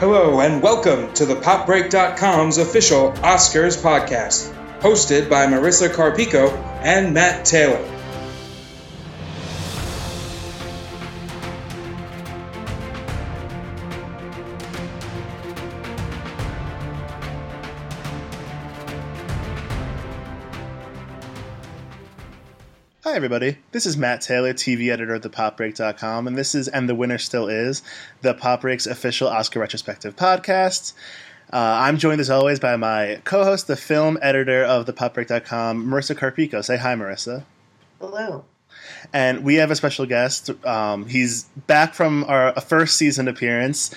Hello and welcome to the PopBreak.com's official Oscars podcast, hosted by Marisa Carpico and Matt Taylor. Hi everybody, this is Matt Taylor, TV editor at thepopbreak.com, and this is And the Winner Still Is, the Pop Break's official Oscar retrospective podcast. I'm joined as always by my co-host, the film editor of thepopbreak.com, Marisa Carpico. Say hi, Marisa. Hello. And we have a special guest. He's back from our first season appearance,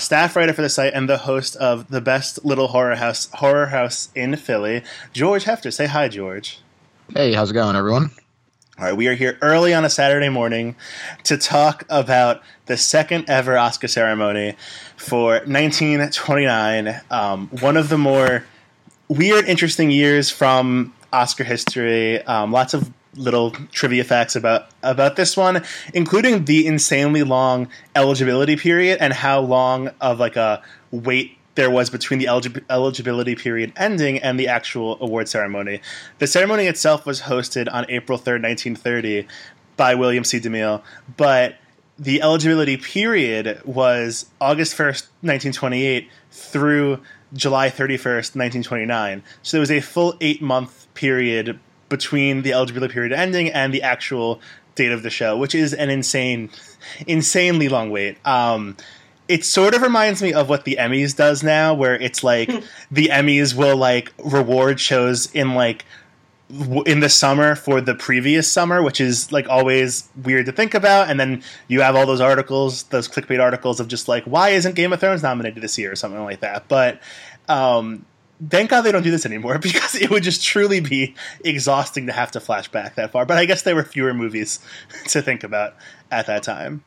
staff writer for the site and the host of The Best Little Horror House in Philly, George Hefter. Say hi, George. Hey, how's it going, everyone? All right, we are here early on a Saturday morning to talk about the second ever Oscar ceremony for 1929, one of the more weird, interesting years from Oscar history. Lots of little trivia facts about this one, including the insanely long eligibility period and how long of like a wait there was between the eligibility period ending and the actual award ceremony. The ceremony itself was hosted on April 3rd, 1930 by William C. DeMille, but the eligibility period was August 1st, 1928 through July 31st, 1929. So there was a full 8-month period between the eligibility period ending and the actual date of the show, which is an insanely long wait. It sort of reminds me of what the Emmys does now, where it's like the Emmys will like reward shows in like in the summer for the previous summer, which is like always weird to think about. And then you have all those articles, those clickbait articles of just like, why isn't Game of Thrones nominated this year or something like that? But thank God they don't do this anymore, because it would just truly be exhausting to have to flash back that far. But I guess there were fewer movies to think about at that time.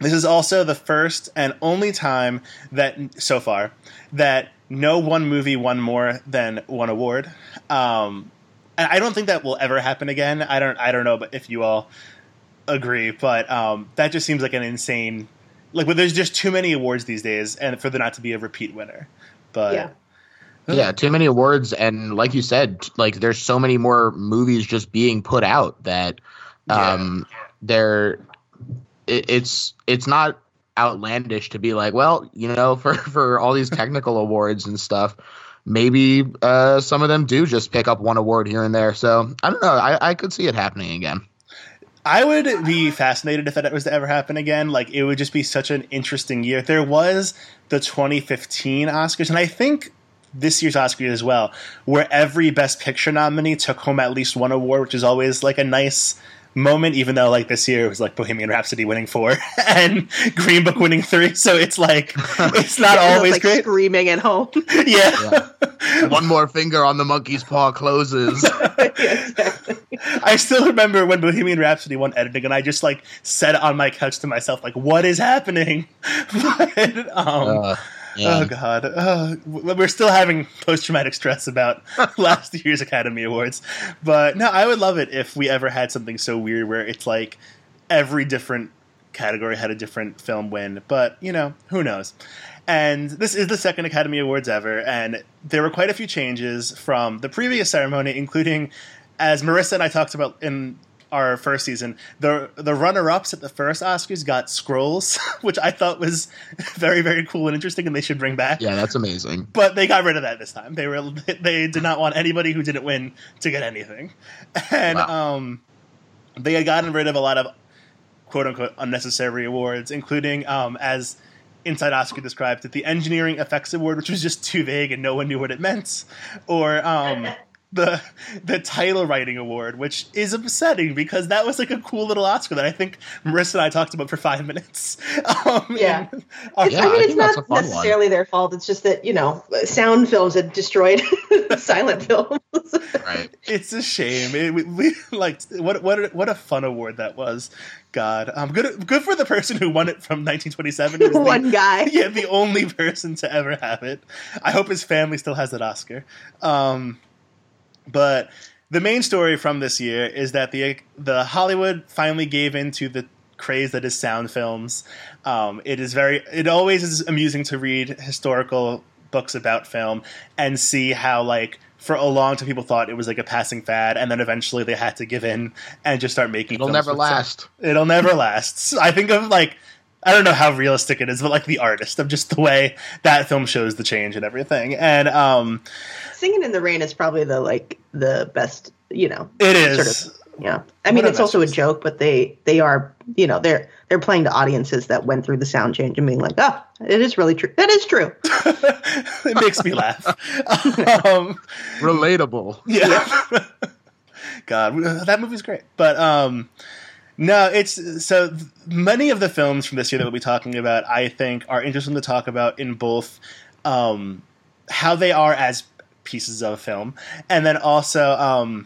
This is also the first and only time that, so far, that no one movie won more than one award. And I don't think that will ever happen again. I don't know if you all agree, but that just seems like an insane... Like, well, there's just too many awards these days and for there not to be a repeat winner. But Yeah, too many awards. And like you said, like there's so many more movies just being put out that they're... It's not outlandish to be like, well, you know, for all these technical awards and stuff, maybe some of them do just pick up one award here and there. So I don't know. I could see it happening again. I would be fascinated if that was to ever happen again. Like, it would just be such an interesting year. There was the 2015 Oscars, and I think this year's Oscars as well, where every Best Picture nominee took home at least one award, which is always like a nice moment, even though like this year it was like Bohemian Rhapsody winning 4 and Green Book winning 3, so it's like it's not always like great. Screaming at home. Yeah. One more finger on the monkey's paw closes. Yeah, exactly. I still remember when Bohemian Rhapsody won editing, and I just like sat on my couch to myself, like, what is happening? But, yeah. Oh God! Oh, we're still having post-traumatic stress about last year's Academy Awards, but no, I would love it if we ever had something so weird where it's like every different category had a different film win. But you know, who knows? And this is the second Academy Awards ever, and there were quite a few changes from the previous ceremony, including, as Marissa and I talked about in our first season, the runner-ups at the first Oscars got scrolls, which I thought was very, very cool and interesting, and they should bring back. Yeah, that's amazing. But they got rid of that this time. They did not want anybody who didn't win to get anything. And they had gotten rid of a lot of quote-unquote unnecessary awards, including, as Inside Oscar described it, the Engineering Effects Award, which was just too vague and no one knew what it meant, or... The title writing award, which is upsetting because that was like a cool little Oscar that I think Marissa and I talked about for 5 minutes. I mean, it's not necessarily their fault. It's just that, you know, sound films had destroyed silent films. Right. It's a shame. We liked what a fun award that was. God, good for the person who won it from 1927. It was one guy. Yeah, the only person to ever have it. I hope his family still has that Oscar. But the main story from this year is that the Hollywood finally gave in to the craze that is sound films. It always is amusing to read historical books about film and see how, like, for a long time people thought it was like a passing fad, and then eventually they had to give in and just start making films. It'll never last. I think of, like, I don't know how realistic it is, but like The Artist, of just the way that film shows the change and everything. And Singing in the Rain is probably the best, you know. It is. Sort of, yeah. I mean, it's also a joke, but they are, you know, they're playing to audiences that went through the sound change and being like, oh, it is really true. That is true. It makes me laugh. Relatable. Yeah. God, that movie's great. But no, it's so many of the films from this year that we'll be talking about, I think, are interesting to talk about in both how they are as pieces of film, and then also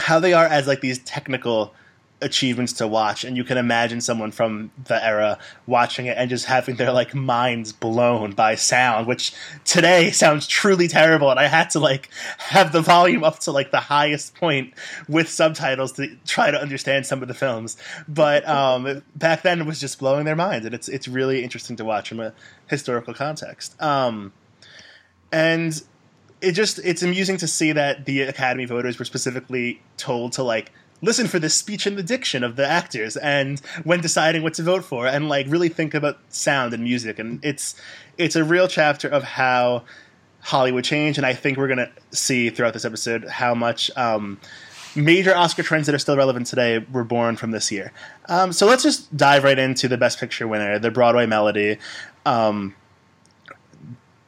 how they are as like these technical achievements to watch. And you can imagine someone from the era watching it and just having their like minds blown by sound, which today sounds truly terrible, and I had to like have the volume up to like the highest point with subtitles to try to understand some of the films. But back then it was just blowing their minds, and it's really interesting to watch from a historical context. And it's amusing to see that the Academy voters were specifically told to like listen for the speech and the diction of the actors, and when deciding what to vote for, and like really think about sound and music. And it's a real chapter of how Hollywood changed. And I think we're going to see throughout this episode how much major Oscar trends that are still relevant today were born from this year. So let's just dive right into the Best Picture winner, The Broadway Melody.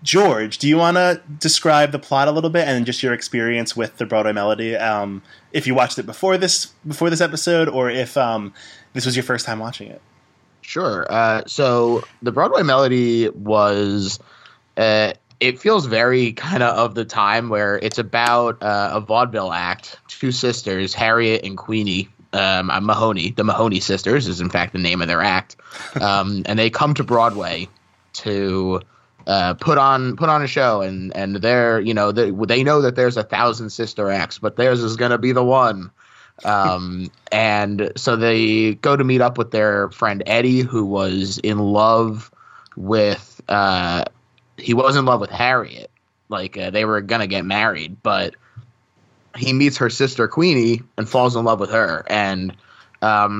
George, do you want to describe the plot a little bit and just your experience with The Broadway Melody? If you watched it before this episode, or if this was your first time watching it? Sure. So The Broadway Melody was it feels very kind of the time, where it's about a vaudeville act, two sisters, Harriet and Queenie Mahoney. The Mahoney sisters is in fact the name of their act, and they come to Broadway to put on a show, and they're, you know, they know that there's 1,000 sister acts, but theirs is going to be the one. And so they go to meet up with their friend Eddie, who was in love with Harriet. Like they were going to get married, but he meets her sister Queenie and falls in love with her. And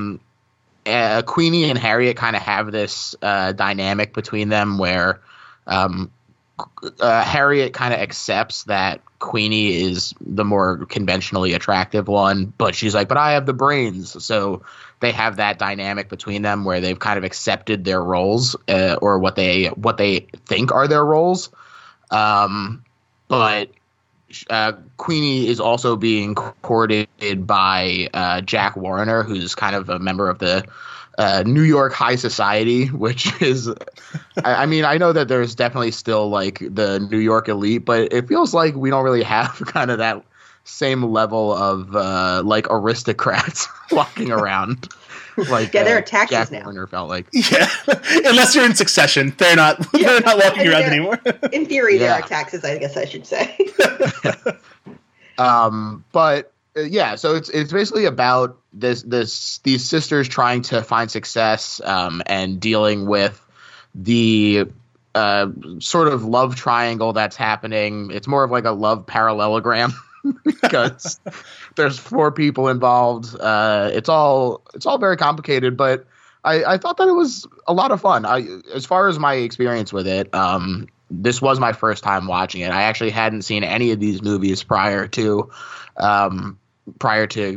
Queenie and Harriet kind of have this dynamic between them where Harriet kind of accepts that Queenie is the more conventionally attractive one, but she's like, but I have the brains. So they have that dynamic between them where they've kind of accepted their roles, or what they think are their roles. But Queenie is also being courted by Jack Warner, who's kind of a member of the New York high society, which is, I mean, I know that there's definitely still like the New York elite, but it feels like we don't really have kind of that same level of like aristocrats walking around. Like, yeah, there are taxis Jack now. Warner felt like, yeah, unless you're in Succession, they're not. Yeah. They're not walking around anymore. In theory, there are taxes, I guess I should say. But. Yeah, so it's basically about these sisters trying to find success and dealing with the sort of love triangle that's happening. It's more of like a love parallelogram because there's 4 people involved. It's all very complicated, but I thought that it was a lot of fun. As far as my experience with it, this was my first time watching it. I actually hadn't seen any of these movies prior to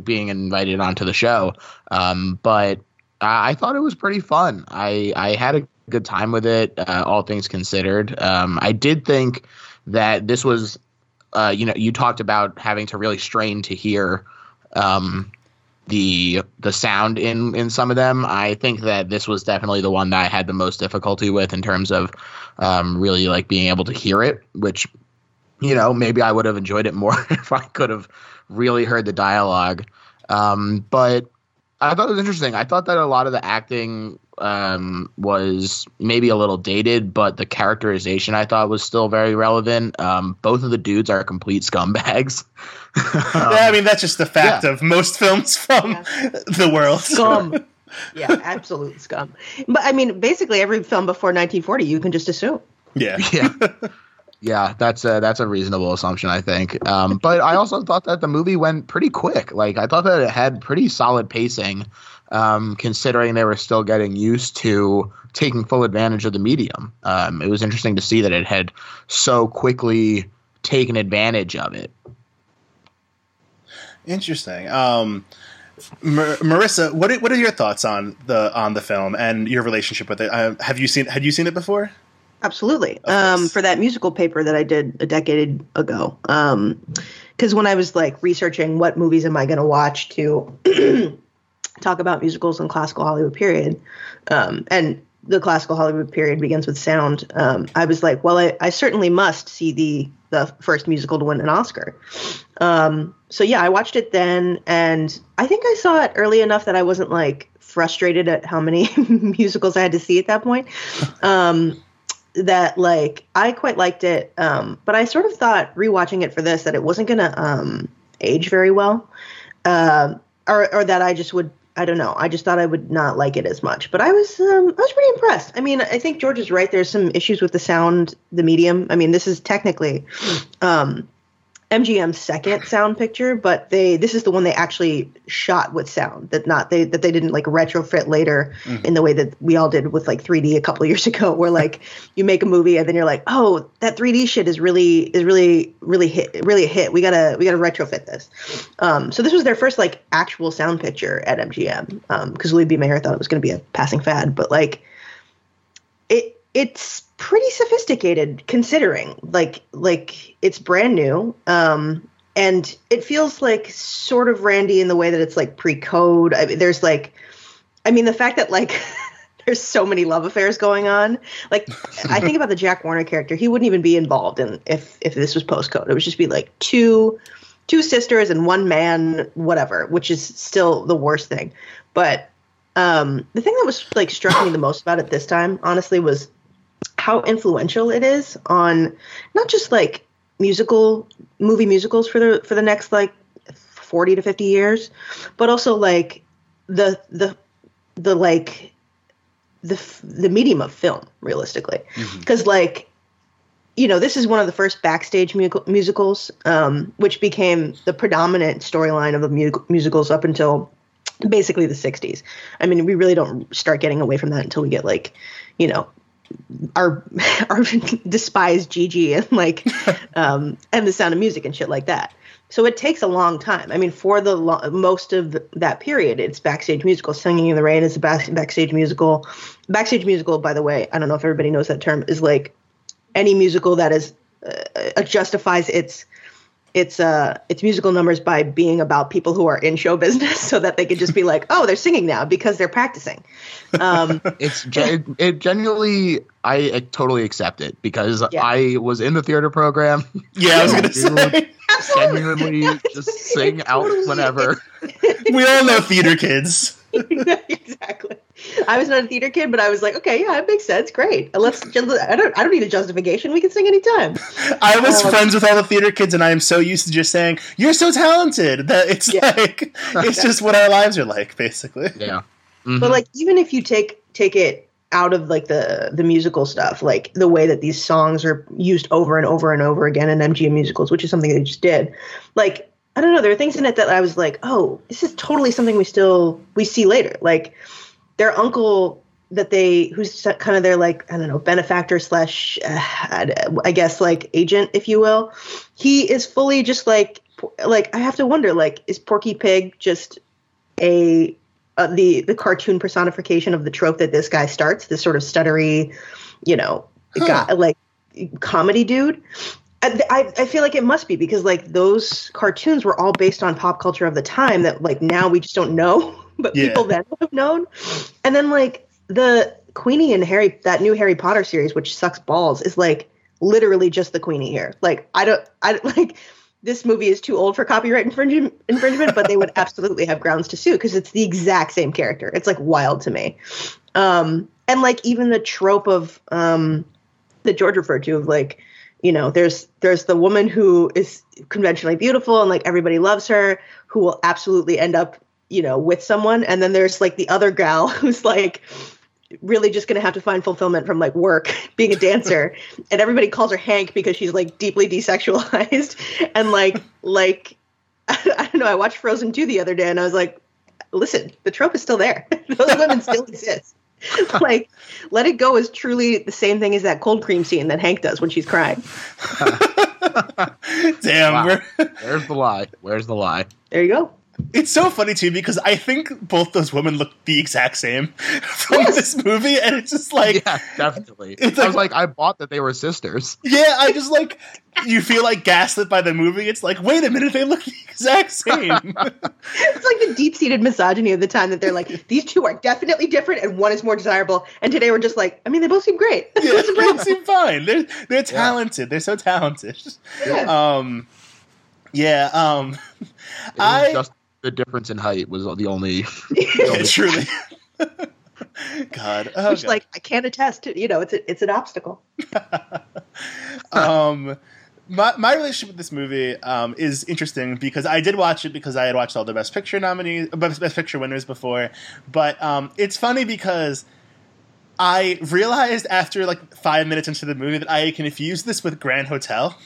being invited onto the show. But I thought it was pretty fun. I had a good time with it, all things considered. I did think that this was, you know, you talked about having to really strain to hear the sound in some of them. I think that this was definitely the one that I had the most difficulty with in terms of really like being able to hear it, which, you know, maybe I would have enjoyed it more if I could have really heard the dialogue. But I thought it was interesting. I thought that a lot of the acting was maybe a little dated, but the characterization I thought was still very relevant. Both of the dudes are complete scumbags. I mean, that's just the fact of most films from the world. Scum. Yeah, absolute scum. But I mean, basically every film before 1940, you can just assume. Yeah. Yeah. Yeah, that's a reasonable assumption, I think. But I also thought that the movie went pretty quick. Like, I thought that it had pretty solid pacing, considering they were still getting used to taking full advantage of the medium. It was interesting to see that it had so quickly taken advantage of it. Interesting. Marisa, what are your thoughts on the film and your relationship with it? Had you seen it before? Absolutely. For that musical paper that I did a decade ago. Because when I was like researching what movies am I going to watch to talk about musicals in classical Hollywood period, and the classical Hollywood period begins with sound, I was like, well, I certainly must see the first musical to win an Oscar. So yeah, I watched it then, and I think I saw it early enough that I wasn't like frustrated at how many musicals I had to see at that point. That like I quite liked it, but I sort of thought rewatching it for this that it wasn't gonna age very well, or that I just would, I don't know, I just thought I would not like it as much. But I was pretty impressed. I mean, I think George is right. There's some issues with the sound, the medium. I mean, this is technically MGM's second sound picture, but this is the one they actually shot with sound, that they didn't like retrofit later in the way that we all did with like 3D a couple of years ago, where like you make a movie and then you're like, oh, that 3D shit is really a hit. We gotta retrofit this. So this was their first like actual sound picture at MGM, because Louis B. Mayer thought it was going to be a passing fad, but like it's pretty sophisticated considering like it's brand new, and it feels like sort of randy in the way that it's like pre-code. I mean, there's like, I mean, the fact that like there's so many love affairs going on, like I think about the Jack Warner character, he wouldn't even be involved in if this was post-code. It would just be like two sisters and one man, whatever, which is still the worst thing. But the thing that was like struck me the most about it this time, honestly, was how influential it is on not just like musicals for the next like 40 to 50 years, but also like the medium of film, realistically. Because like, you know, this is one of the first backstage musicals, which became the predominant storyline of the musicals up until basically the 60s. I mean, we really don't start getting away from that until we get like, you know, our despised Gigi and like and The Sound of Music and shit like that. So it takes a long time. I mean, for the most of that period, it's backstage musical. Singing in the Rain is a backstage musical. Backstage musical, by the way, I don't know if everybody knows that term, is like any musical that is justifies its musical numbers by being about people who are in show business, so that they could just be like, oh, they're singing now because they're practicing. It genuinely, I totally accept it, because yeah. I was in the theater program. Yeah, I was going to say. Genuinely just sing totally out whenever. We all know theater kids. Exactly. I was not a theater kid, but I was like, okay, yeah, it makes sense. Great. I don't need a justification. We can sing anytime. I was friends with all the theater kids, and I am so used to just saying, "You're so talented," that it's like it's just what our lives are like, basically. Yeah. Mm-hmm. But like, even if you take it out of like the musical stuff, like the way that these songs are used over and over and over again in MGM musicals, which is something they just did, like, I don't know, there are things in it that I was like, oh, this is totally something we see later. Like their uncle who's kind of their like, I don't know, benefactor slash, I guess like agent, if you will. He is fully just like I have to wonder, like, is Porky Pig just the cartoon personification of the trope that this guy starts, this sort of stuttery, you know, guy, like comedy dude? I feel like it must be, because like those cartoons were all based on pop culture of the time that like now we just don't know, but people then would have known. And then like the Queenie and Harry, that new Harry Potter series, which sucks balls, is like literally just the Queenie here. Like I don't like, this movie is too old for copyright infringement, but they would absolutely have grounds to sue, because it's the exact same character. It's like wild to me. And like even the trope of that George referred to of like, you know, there's the woman who is conventionally beautiful and like everybody loves her, who will absolutely end up you know, with someone. And then there's like the other gal who's like really just going to have to find fulfillment from like work, being a dancer. And everybody calls her Hank because she's like deeply desexualized. And like, I don't know. I watched Frozen 2 the other day and I was like, listen, the trope is still there. Those women still exist. Like, Let It Go is truly the same thing as that cold cream scene that Hank does when she's crying. Damn. Wow. Where's the lie? There you go. It's so funny, too, because I think both those women look the exact same from this movie, and it's just like... Yeah, definitely. It's like, I was like, I bought that they were sisters. Yeah, I just like... You feel like gaslit by the movie. It's like, wait a minute, they look the exact same. It's like the deep-seated misogyny of the time that they're like, these two are definitely different, and one is more desirable, and today we're just like, I mean, they both seem great. Yeah, they both seem fine. They're talented. Yeah. They're so talented. Yeah. The difference in height was the only... Yeah, truly. God. Oh, which, God. Like, I can't attest to, you know, it's an obstacle. My relationship with this movie is interesting because I did watch it because I had watched all the Best Picture nominees, Best Picture winners before. But it's funny because I realized after, like, 5 minutes into the movie that I confused this with Grand Hotel.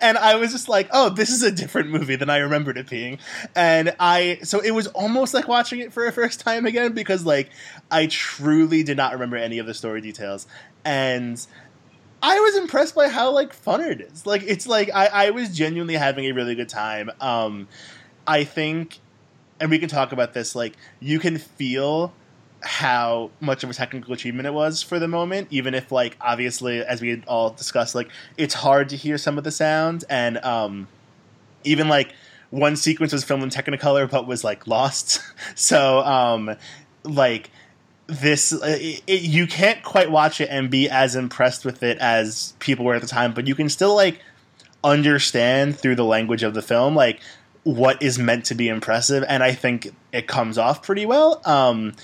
And I was just like, oh, this is a different movie than I remembered it being. And so it was almost like watching it for a first time again because, like, I truly did not remember any of the story details. And I was impressed by how, like, fun it is. Like, it's like I was genuinely having a really good time. I think, and we can talk about this, like, you can feel how much of a technical achievement it was for the moment, even if, like, obviously, as we had all discussed, like, it's hard to hear some of the sound, and even, like, one sequence was filmed in Technicolor, but was, like, lost, so, like, this, you can't quite watch it and be as impressed with it as people were at the time, but you can still, like, understand through the language of the film, like, what is meant to be impressive, and I think it comes off pretty well. And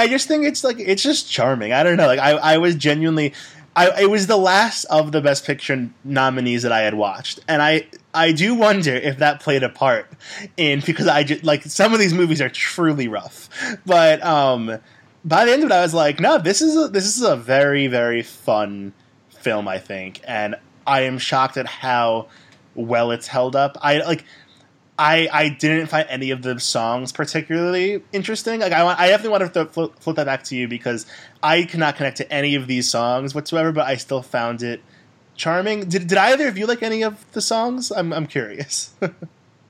I just think it's like, it's just charming. I don't know. Like I was genuinely, it was the last of the Best Picture nominees that I had watched. And I do wonder if that played a part in, because I just, like, some of these movies are truly rough, but, by the end of it, I was like, no, this is a very, very fun film, I think. And I am shocked at how well it's held up. I didn't find any of the songs particularly interesting. Like I definitely want to float that back to you because I cannot connect to any of these songs whatsoever. But I still found it charming. Did either of you like any of the songs? I'm curious.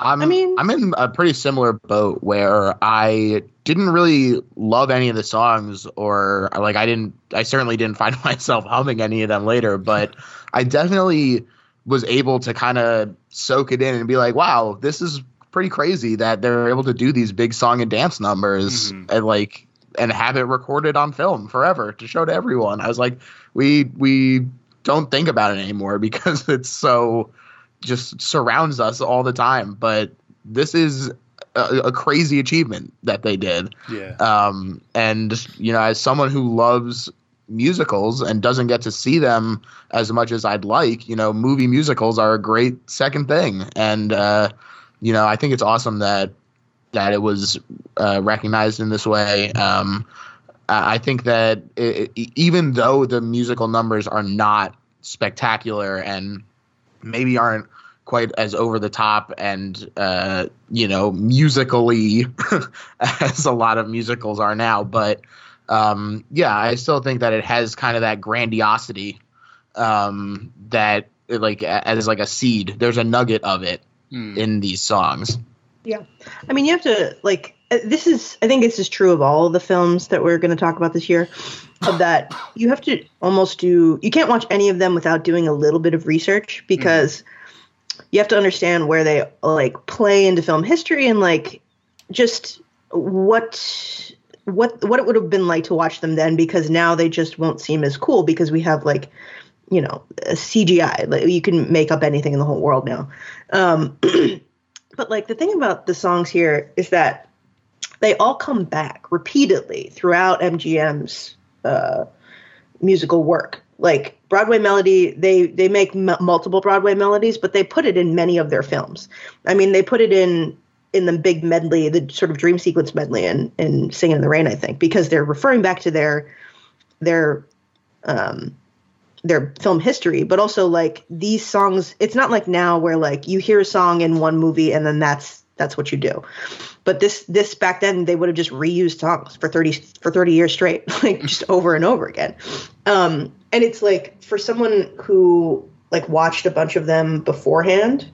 I'm in a pretty similar boat where I didn't really love any of the songs, or like I certainly didn't find myself humming any of them later. But I definitely was able to kind of soak it in and be like, wow, this is pretty crazy that they're able to do these big song and dance numbers and like, and have it recorded on film forever to show to everyone. I was like, we don't think about it anymore because it's so just surrounds us all the time. But this is a crazy achievement that they did. Yeah. And you know, as someone who loves musicals and doesn't get to see them as much as I'd like, you know, movie musicals are a great second thing. And, you know, I think it's awesome that it was recognized in this way. I think that even though the musical numbers are not spectacular and maybe aren't quite as over the top and, you know, musically as a lot of musicals are now, but yeah, I still think that it has kind of that grandiosity that it, like, as like a seed. There's a nugget of it in these songs. Yeah, I mean, you have to like. I think this is true of all of the films that we're going to talk about this year. Of that, you have to almost do. You can't watch any of them without doing a little bit of research because you have to understand where they like play into film history and like just what it would have been like to watch them then, because now they just won't seem as cool because we have like, you know, CGI. Like you can make up anything in the whole world now. But like the thing about the songs here is that they all come back repeatedly throughout MGM's musical work. Like Broadway Melody, they make multiple Broadway melodies, but they put it in many of their films. I mean, they put it in in the big medley, the sort of dream sequence medley in Singing in the Rain, I think, because they're referring back to their film history, but also like these songs, it's not like now where like you hear a song in one movie and then that's what you do. But this back then they would have just reused songs for 30 years straight, like just over and over again. And it's like for someone who like watched a bunch of them beforehand,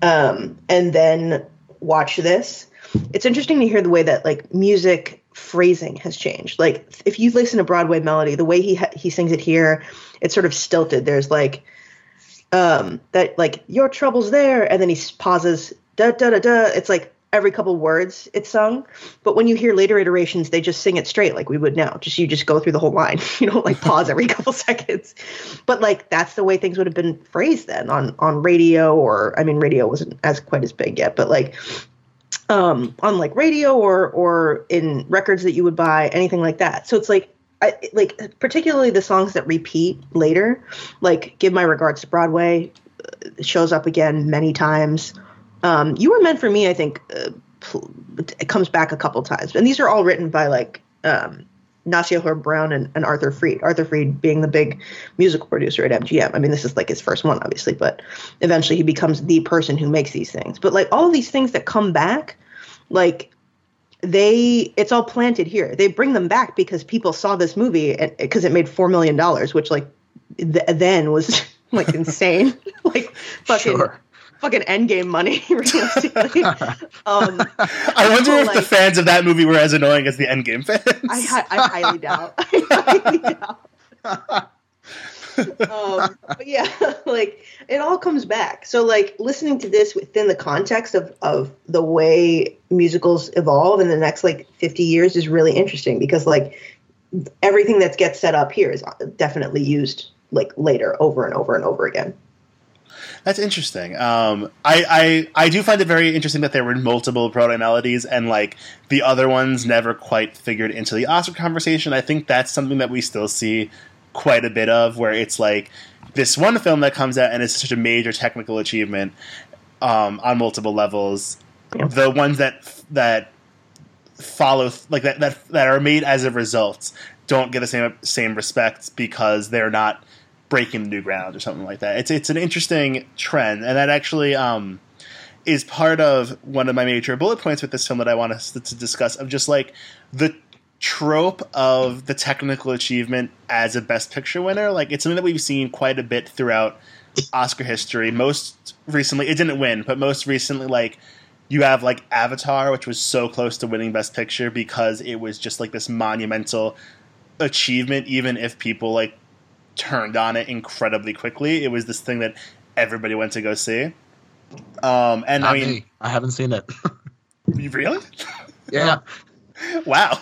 and then watch this, it's interesting to hear the way that like music phrasing has changed. Like if you listen to Broadway Melody, the way he sings it here, it's sort of stilted. There's like that like your trouble's there, and then he pauses, da da da da. It's like every couple words it's sung. But when you hear later iterations, they just sing it straight like we would now. You just go through the whole line. You don't like pause every couple seconds. But like that's the way things would have been phrased then on radio, or I mean radio wasn't quite as big yet, but like on like radio or in records that you would buy, anything like that. So it's like, I particularly the songs that repeat later, like Give My Regards to Broadway, shows up again many times. You Were Meant for Me, I think, it comes back a couple times. And these are all written by like Nasia Hurd-Brown and Arthur Freed. Arthur Freed being the big musical producer at MGM. I mean, this is like his first one, obviously, but eventually he becomes the person who makes these things. But like all of these things that come back, like it's all planted here. They bring them back because people saw this movie because it made $4 million, which like then was like insane, like fucking Endgame money. Realistically, I wonder if the fans of that movie were as annoying as the Endgame fans. I highly doubt. But yeah, like it all comes back. So like listening to this within the context of the way musicals evolve in the next like 50 years is really interesting, because like everything that gets set up here is definitely used like later over and over and over again. That's interesting. I do find it very interesting that there were multiple Broadway melodies and like the other ones never quite figured into the Oscar conversation. I think that's something that we still see quite a bit of, where it's like this one film that comes out and it's such a major technical achievement on multiple levels. Yeah. The ones that follow, like that are made as a result, don't get the same respect because they're not breaking new ground or something like that. It's an interesting trend, and that actually is part of one of my major bullet points with this film that I want us to discuss, of just like the trope of the technical achievement as a Best Picture winner. Like it's something that we've seen quite a bit throughout Oscar history. Most recently, it didn't win, but most recently, like you have like Avatar, which was so close to winning Best Picture because it was just like this monumental achievement. Even if people like turned on it incredibly quickly, it was this thing that everybody went to go see. And I mean, I haven't seen it. You really? Yeah. Wow.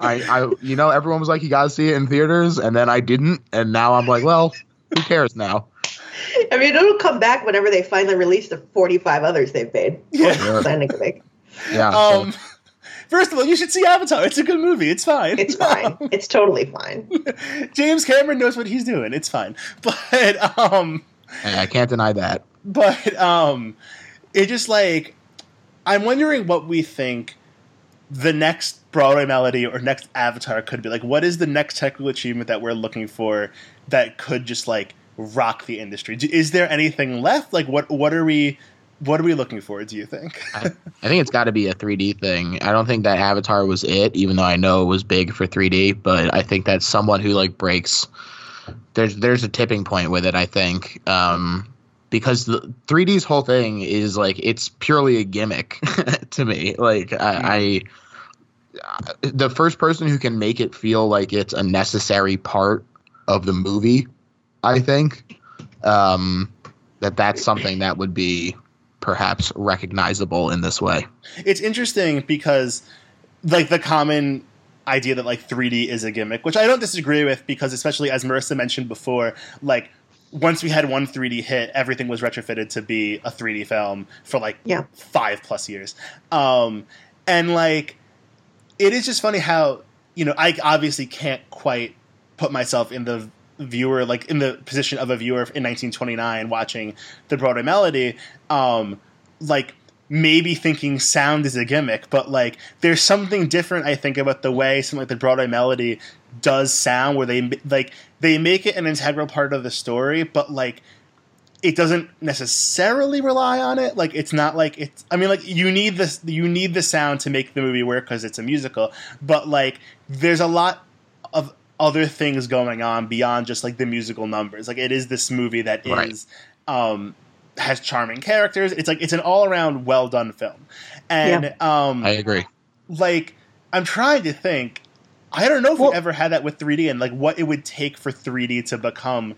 I you know, everyone was like, you gotta see it in theaters, and then I didn't, and now I'm like, well, who cares now? I mean, it'll come back whenever they finally release the 45 others they've made. Yeah. So. First of all, you should see Avatar. It's a good movie. It's fine. It's fine. It's totally fine. James Cameron knows what he's doing. It's fine. But hey, I can't deny that. But it just like, I'm wondering what we think the next Broadway Melody or next Avatar could be. Like, what is the next technical achievement that we're looking for that could just like rock the industry? Is there anything left? Like, what are we looking for, do you think? I think it's got to be a 3D thing. I don't think that Avatar was it, even though I know it was big for 3D, but I think that's someone who like breaks. There's a tipping point with it, I think. Because the 3D's whole thing is like, it's purely a gimmick to me. Like the first person who can make it feel like it's a necessary part of the movie, I think, that's something that would be perhaps recognizable in this way. It's interesting because like the common idea that like 3D is a gimmick, which I don't disagree with, because especially as Marisa mentioned before, like once we had one 3D hit, everything was retrofitted to be a 3D film for like 5+ years. And like, it is just funny how, you know, I obviously can't quite put myself in the viewer, like in the position of a viewer in 1929 watching the Broadway Melody. Like maybe thinking sound is a gimmick, but like there's something different, I think, about the way something like the Broadway Melody does sound, where they make it an integral part of the story, but like it doesn't necessarily rely on it. Like it's not like it's, I mean, like you need the sound to make the movie work because it's a musical, but like there's a lot of other things going on beyond just like the musical numbers. Like it is this movie that is has charming characters. It's like it's an all-around well-done film. And I agree. Like I'm trying to think. I don't know if we ever had that with 3D and like what it would take for 3D to become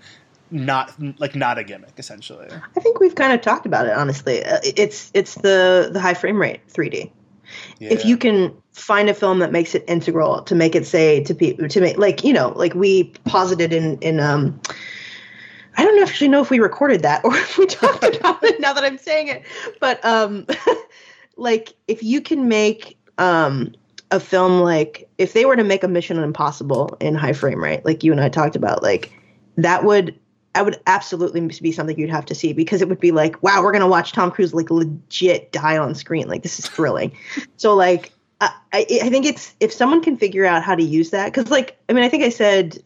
not a gimmick, essentially. I think we've kind of talked about it, honestly. It's the high frame rate 3D. Yeah. If you can find a film that makes it integral to make it say to people to make like, you know, like we posited in I don't actually know if we recorded that or if we talked about it now that I'm saying it. But like if you can make a film, like if they were to make a Mission Impossible in high frame rate, like you and I talked about, like that would absolutely be something you'd have to see, because it would be like, wow, we're going to watch Tom Cruise like legit die on screen. Like this is thrilling. So like I think it's, if someone can figure out how to use that, because like, I mean, I think I said,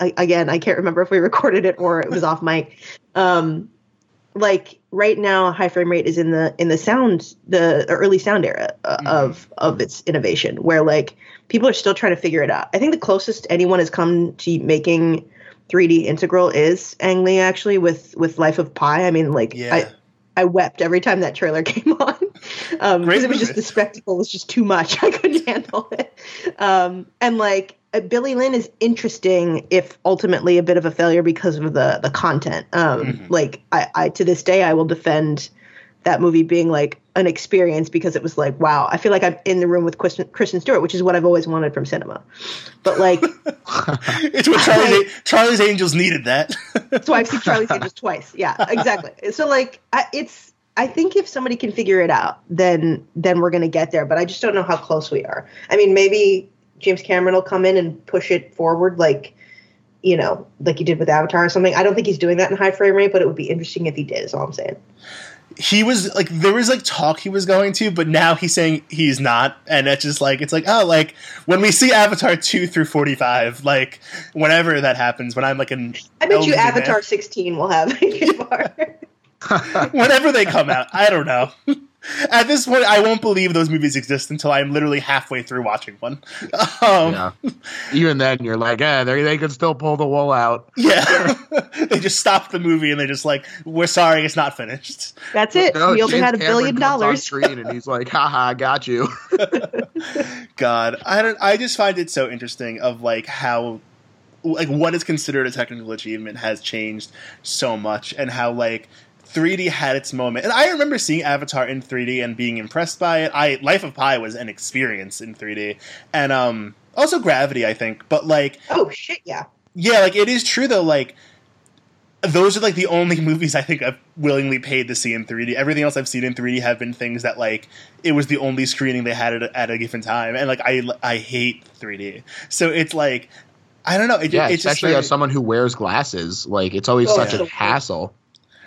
again, I can't remember if we recorded it or it was off mic. Like right now, high frame rate is in the sound, the early sound era of its innovation, where like people are still trying to figure it out. I think the closest anyone has come to making 3D integral is Ang Lee, actually, with Life of Pi. I mean, like I wept every time that trailer came on, because it was just, the spectacle was just too much. I couldn't handle it. And like Billy Lynn is interesting, if ultimately a bit of a failure because of the content. Like I to this day, I will defend that movie being like an experience, because it was like, wow, I feel like I'm in the room with Kristen Stewart, which is what I've always wanted from cinema. But like, it's what Charlie's Angels needed that. So I've seen Charlie's Angels twice. Yeah, exactly. So like, I think if somebody can figure it out, then we're going to get there. But I just don't know how close we are. I mean, maybe James Cameron will come in and push it forward, like, you know, like he did with Avatar or something. I don't think he's doing that in high frame rate, but it would be interesting if he did, is all I'm saying. He was like, there was like talk he was going to, but now he's saying he's not. And it's just like, it's like, oh, like when we see Avatar 2 through 45, like whenever that happens, when I'm like an, I bet you Avatar 16 will have a whenever they come out. I don't know. At this point, I won't believe those movies exist until I'm literally halfway through watching one. Yeah. Even then, you're like, yeah, they could still pull the wool out. Yeah. They just stopped the movie and they're just like, we're sorry, it's not finished. That's it. No, we only had $1 billion. Screen and he's like, haha, got you. God, I just find it so interesting of like how, like what is considered a technical achievement has changed so much, and how like 3D had its moment. And I remember seeing Avatar in 3D and being impressed by it. Life of Pi was an experience in 3D. And also Gravity, I think. But like, oh shit, yeah. Yeah, like it is true though, like those are like the only movies I think I've willingly paid to see in 3D. Everything else I've seen in 3D have been things that like it was the only screening they had at a given time. And like I hate 3D. So it's like, I don't know. It's especially as someone who wears glasses, like it's always such a hassle.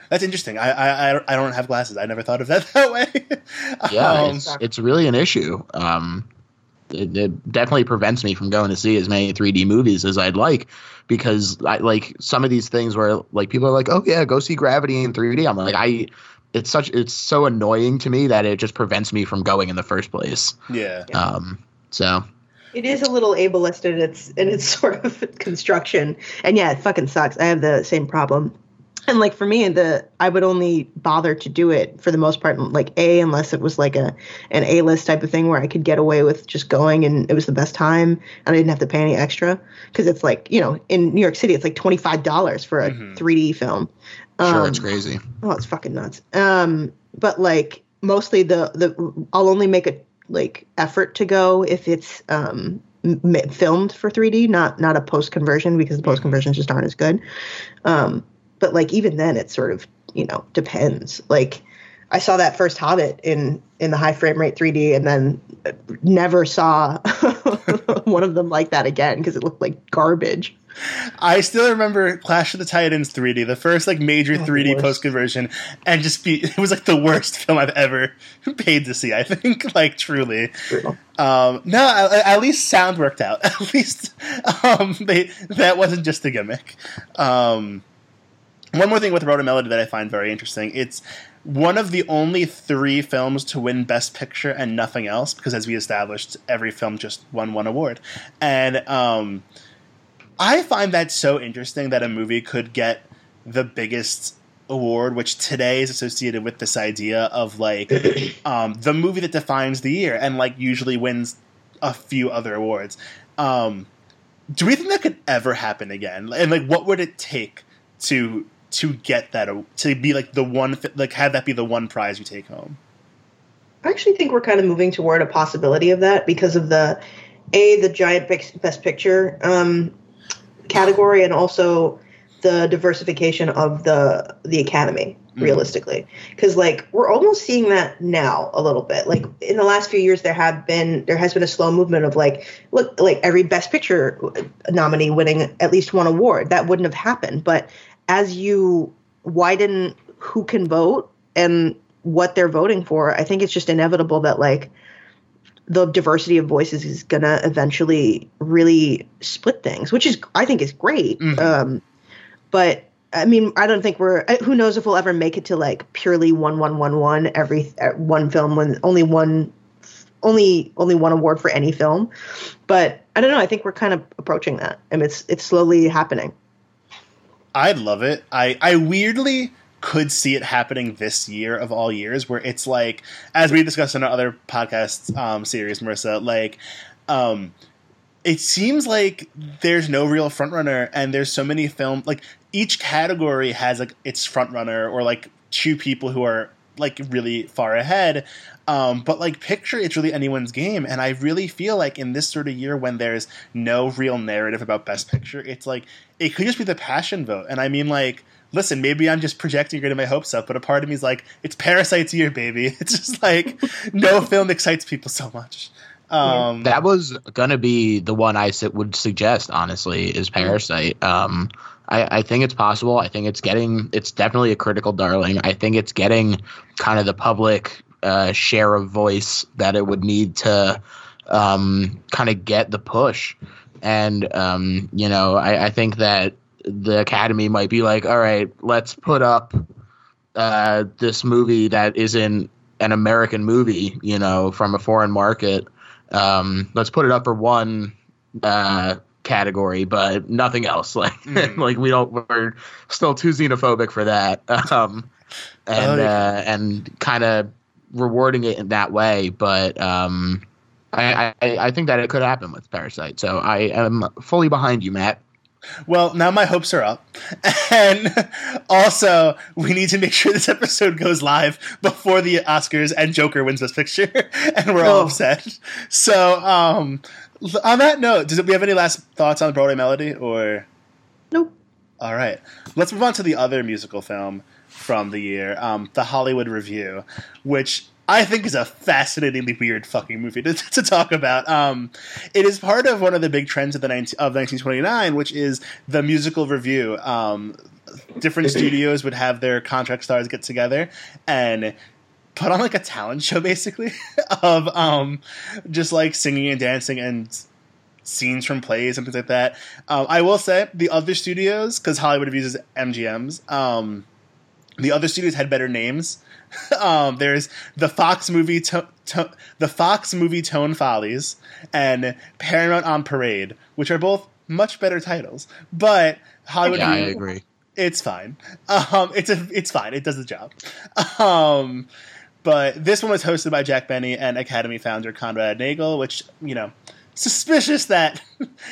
That's interesting. I don't have glasses. I never thought of that way. Yeah, it's really an issue. It definitely prevents me from going to see as many 3D movies as I'd like, because I like some of these things where like people are like, oh yeah, go see Gravity in 3D. I'm like, it's so annoying to me that it just prevents me from going in the first place. Yeah. So it is a little ableist in its sort of construction, and yeah, it fucking sucks. I have the same problem. And like for me, I would only bother to do it for the most part, like unless it was like an A-list type of thing where I could get away with just going and it was the best time and I didn't have to pay any extra, because it's like, you know, in New York City, it's like $25 for a 3D film. Sure, it's crazy. Oh, it's fucking nuts. But like mostly I'll only make a like effort to go if it's filmed for 3D, not a post conversion, because the post conversions just aren't as good. But like even then, it sort of, you know, depends. Like I saw that first Hobbit in the high frame rate 3D, and then never saw one of them like that again, because it looked like garbage. I still remember Clash of the Titans 3D, the first like major 3D post conversion, and it was like the worst film I've ever paid to see. I think, like, truly. Yeah. No, at least sound worked out. At least that wasn't just a gimmick. One more thing with Broadway Melody that I find very interesting. It's one of the only three films to win Best Picture and nothing else, because as we established, every film just won one award. And I find that so interesting that a movie could get the biggest award, which today is associated with this idea of, like, the movie that defines the year and, like, usually wins a few other awards. Do we think that could ever happen again? And, like, what would it take to get that, to be, like, the one, like, have that be the one prize you take home? I actually think we're kind of moving toward a possibility of that because of the giant Best Picture category, and also the diversification of the Academy, realistically. Because, like, we're almost seeing that now a little bit. Like, in the last few years, there has been a slow movement of, like, look, like, every Best Picture nominee winning at least one award. That wouldn't have happened. But as you widen who can vote and what they're voting for, I think it's just inevitable that, like, the diversity of voices is going to eventually really split things, which is, I think, is great. Mm-hmm. But I mean, I don't think who knows if we'll ever make it to, like, purely 1-1-1-1 every one film, when only one award for any film. But I don't know. I think we're kind of approaching that, and it's slowly happening. I'd love it. I weirdly could see it happening this year of all years, where it's like, as we discussed in our other podcast series, Marissa, like, it seems like there's no real frontrunner, and there's so many films, like, each category has, like, its frontrunner or, like, two people who are, like, really far ahead. But, like, picture, it's really anyone's game. And I really feel like in this sort of year when there's no real narrative about Best Picture, it's like, it could just be the passion vote. And I mean, like, listen, maybe I'm just projecting, getting my hopes up, but a part of me is like, it's Parasite's year, baby. It's just like, no film excites people so much. That was gonna be the one I would suggest, honestly, is Parasite. I think it's possible. I think it's definitely a critical darling. I think it's getting kind of the public share of voice that it would need to kind of get the push. And you know, I think that the Academy might be like, all right, let's put up this movie that isn't an American movie, you know, from a foreign market. Let's put it up for one category, but nothing else. Like, like we're still too xenophobic for that, and kind of rewarding it in that way. But I think that it could happen with Parasite. So I am fully behind you, Matt. Well, now my hopes are up. And also, we need to make sure this episode goes live before the Oscars and Joker wins Best Picture, and we're all upset. So, on that note, do we have any last thoughts on Broadway Melody? Or nope. All right. Let's move on to the other musical film from the year, The Hollywood Revue, which I think is a fascinatingly weird fucking movie to talk about. It is part of one of the big trends of 1929, which is the musical revue. Different studios would have their contract stars get together and put on, like, a talent show, basically, of just, like, singing and dancing and scenes from plays and things like that. I will say the other studios, because Hollywood Revue is MGMs, the other studios had better names. There's the Fox movie Tone Follies and Paramount on Parade, which are both much better titles. But Hollywood, yeah, I agree. It's fine. It's fine. It does the job. But this one was hosted by Jack Benny and Academy founder Conrad Nagel, which, you know, suspicious that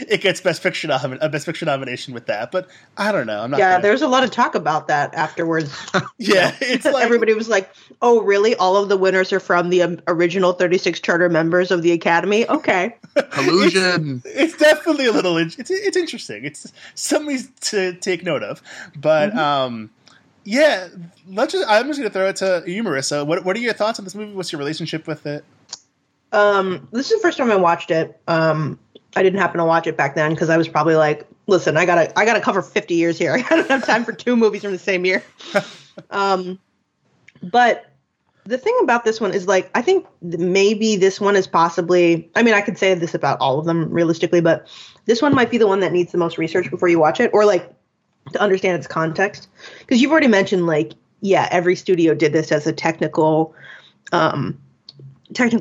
it gets Best Picture nomination with that, but I don't know. I'm not. Yeah, there's a lot of talk about that afterwards. Yeah, it's like, everybody was like, "Oh, really? All of the winners are from the original 36 charter members of the Academy?" Okay, collusion. It's definitely a little. It's interesting. It's something to take note of, but yeah. I'm just gonna throw it to you, Marissa. What are your thoughts on this movie? What's your relationship with it? This is the first time I watched it. I didn't happen to watch it back then because I was probably like listen, I gotta cover 50 years here. I don't have time for two movies from the same year. But the thing about this one is, like, I think maybe this one is possibly, I mean, I could say this about all of them realistically, but this one might be the one that needs the most research before you watch it, or like to understand its context. Because you've already mentioned, like, yeah, every studio did this as a technical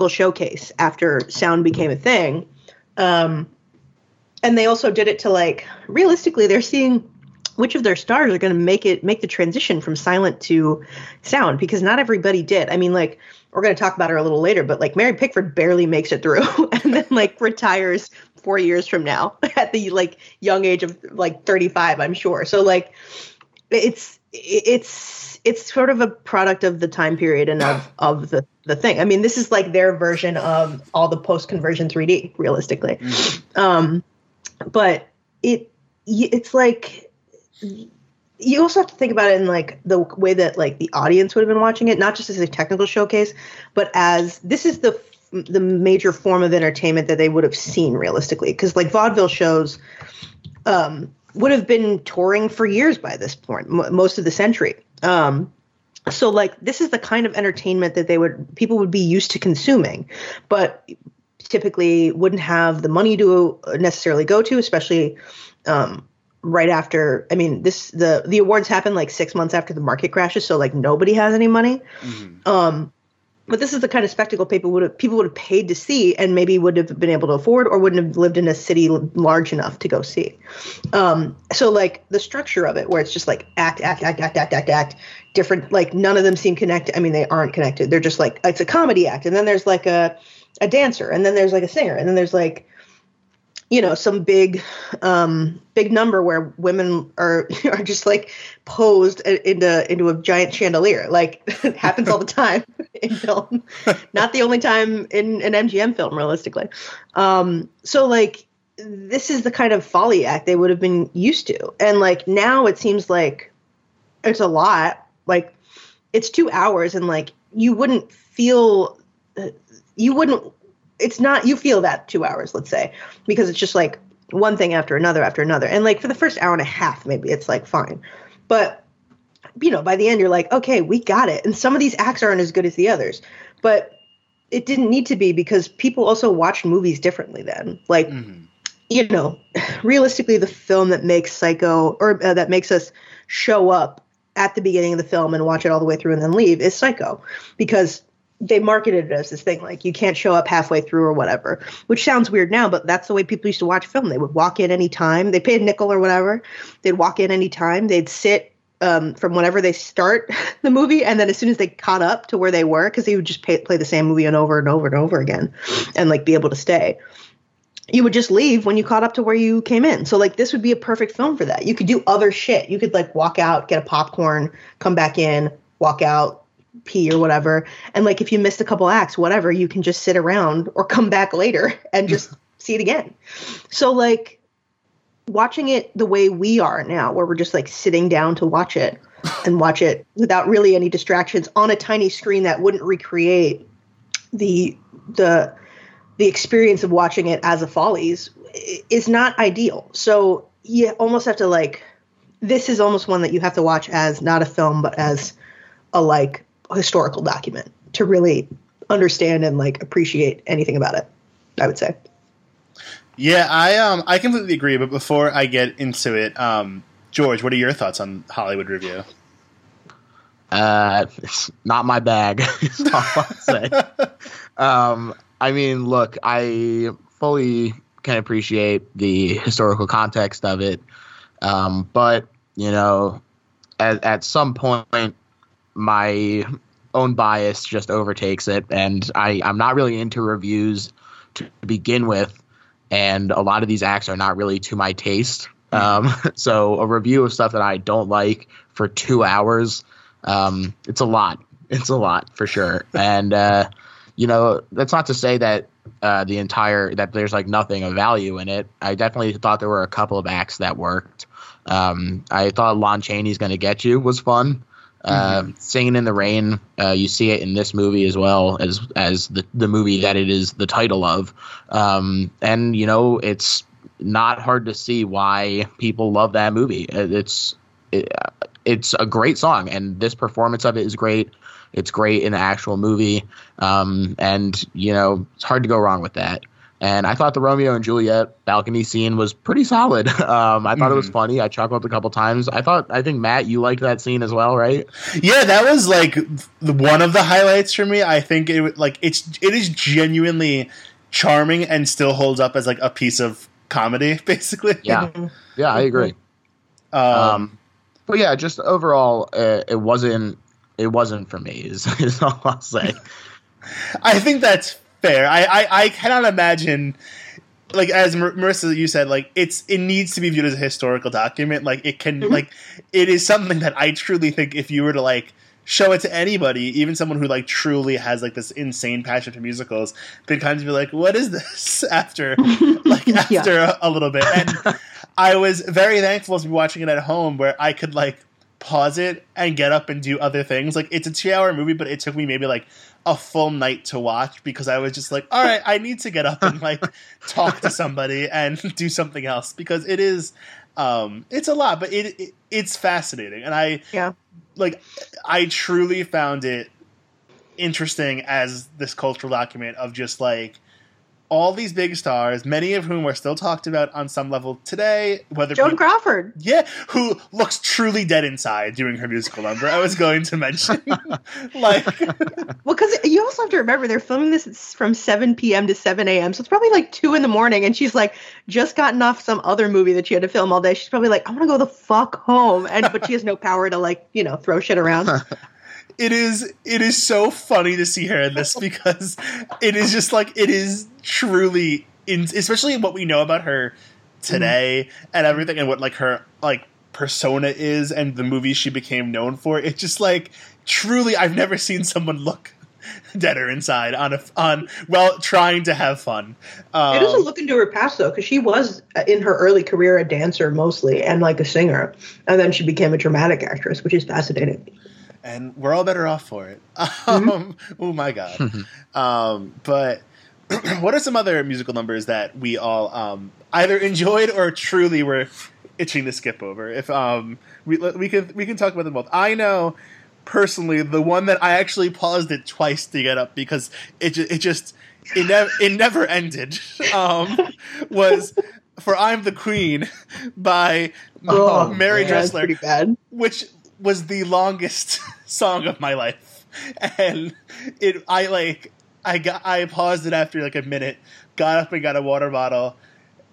showcase after sound became a thing. And they also did it to, like, realistically, they're seeing which of their stars are going to make the transition from silent to sound, because not everybody did. I mean, like, we're going to talk about her a little later, but, like, Mary Pickford barely makes it through and then, like, retires 4 years from now at the, like, young age of, like, 35, I'm sure. So, like, it's sort of a product of the time period and of the thing. I mean, this is like their version of all the post-conversion 3D, realistically. Mm-hmm. But it's like, you also have to think about it in, like, the way that, like, the audience would have been watching it, not just as a technical showcase, but as this is the major form of entertainment that they would have seen realistically. Because, like, vaudeville shows would have been touring for years by this point, most of the century. So, like, this is the kind of entertainment that people would be used to consuming, but typically wouldn't have the money to necessarily go to, especially right after. I mean, the awards happen like 6 months after the market crashes, so, like, nobody has any money. Mm-hmm. But this is the kind of spectacle people would have paid to see, and maybe would have been able to afford, or wouldn't have lived in a city large enough to go see. So, like, the structure of it, where it's just like act, different, like, none of them seem connected. I mean, they aren't connected. They're just like, it's a comedy act, and then there's like a dancer, and then there's like a singer, and then there's like, you know, some big number where women are just, like, posed into a giant chandelier. Like, it happens all the time in film. Not the only time in an MGM film, realistically. So, like, this is the kind of folly act they would have been used to. And, like, now it seems like it's a lot. Like, it's 2 hours, and, like, you feel that 2 hours, let's say, because it's just like one thing after another. And, like, for the first hour and a half, maybe it's like fine. But, you know, by the end, you're like, okay, we got it. And some of these acts aren't as good as the others, but it didn't need to be, because people also watched movies differently then. Like, mm-hmm. You know, realistically, the film that makes Psycho, or that makes us show up at the beginning of the film and watch it all the way through and then leave, is Psycho, because they marketed it as this thing, like, you can't show up halfway through or whatever, which sounds weird now, but that's the way people used to watch film. They would walk in any time. They paid a nickel or whatever. They'd walk in any time. They'd sit from whenever they start the movie, and then as soon as they caught up to where they were, because they would just play the same movie over and over again, and, like, be able to stay. You would just leave when you caught up to where you came in. So, like, this would be a perfect film for that. You could do other shit. You could, like, walk out, get a popcorn, come back in, walk out, pee or whatever, and, like, if you missed a couple acts, whatever, you can just sit around or come back later and just see it again. So, like, watching it the way we are now, where we're just, like, sitting down to watch it and watch it without really any distractions on a tiny screen that wouldn't recreate the experience of watching it as a follies, is not ideal. So you almost have to, like, this is almost one that you have to watch as not a film, but as a, like, historical document to really understand and, like, appreciate anything about it, I would say. Yeah, I completely agree. But before I get into it, George, what are your thoughts on Hollywood Review? It's not my bag. Is all I'll say. I mean, look, I fully can appreciate the historical context of it, but, you know, at some point, my own bias just overtakes it, and I'm not really into reviews to begin with, and a lot of these acts are not really to my taste. So a review of stuff that I don't like for 2 hours, it's a lot. It's a lot, for sure. And, you know, that's not to say that that there's, like, nothing of value in it. I definitely thought there were a couple of acts that worked. I thought Lon Chaney's Gonna Get You was fun. Singing in the Rain, you see it in this movie as well as the movie that it is the title of. And, you know, it's not hard to see why people love that movie. It's a great song, and this performance of it is great. It's great in the actual movie, and, you know, it's hard to go wrong with that. And I thought the Romeo and Juliet balcony scene was pretty solid. I thought it was funny. I chuckled a couple times. I think, Matt, you liked that scene as well, right? Yeah, that was, like, one of the highlights for me. I think it is genuinely charming and still holds up as, like, a piece of comedy, basically. Yeah, I agree. But, yeah, just overall, it wasn't for me is all I'll say. I think that's fair. I cannot imagine, like, as Marisa, you said, like, it needs to be viewed as a historical document. Like, it can, like, it is something that I truly think if you were to, like, show it to anybody, even someone who, like, truly has, like, this insane passion for musicals, they'd kind of be like, what is this? After a little bit. And I was very thankful to be watching it at home where I could, like, pause it and get up and do other things. Like, it's a 2-hour movie, but it took me maybe like a full night to watch because I was just like, all right, I need to get up and, like, talk to somebody and do something else, because it is it's a lot, but it's fascinating. And I truly found it interesting as this cultural document of just, like, all these big stars, many of whom are still talked about on some level today. Joan Crawford. Yeah, who looks truly dead inside doing her musical number. I was going to mention. Well, because you also have to remember they're filming this from 7 p.m. to 7 a.m., so it's probably like 2 in the morning, and she's, like, just gotten off some other movie that she had to film all day. She's probably like, I want to go the fuck home, but she has no power to, like, you know, throw shit around. It is so funny to see her in this because it is just, like, it is truly, especially what we know about her today and everything and what, like, her, like, persona is and the movies she became known for. It's just, like, truly, I've never seen someone look deader inside on trying to have fun. It is a look into her past, though, because she was in her early career a dancer mostly and, like, a singer, and then she became a dramatic actress, which is fascinating. And we're all better off for it. Oh, my God. But what are some other musical numbers that we all either enjoyed or truly were itching to skip over? If we can talk about them both. I know, personally, the one that I actually paused it twice to get up because it never ended was for I'm the Queen by Mary Dressler. Pretty bad. Which was the longest song of my life, and I paused it after, like, a minute, got up and got a water bottle,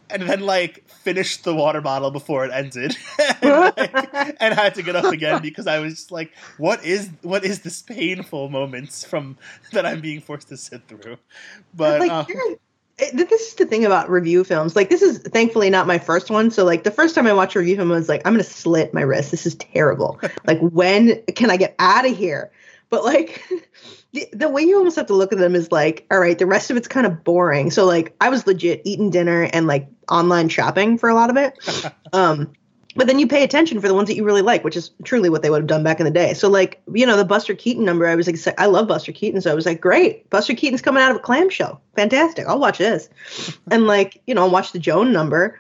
and then, like, finished the water bottle before it ended, and had to get up again because I was just like, what is this painful moments from that I'm being forced to sit through? But this is the thing about review films. Like, this is thankfully not my first one. So, like, the first time I watched a review film, I was like, I'm going to slit my wrist. This is terrible. Like, when can I get out of here? But, like, the way you almost have to look at them is, like, all right, the rest of it's kind of boring. So, like, I was legit eating dinner and, like, online shopping for a lot of it. But then you pay attention for the ones that you really like, which is truly what they would have done back in the day. So, like, you know, the Buster Keaton number, I was like, I love Buster Keaton. So I was like, great. Buster Keaton's coming out of a clamshell. Fantastic. I'll watch this. And, like, you know, I'll watch the Joan number.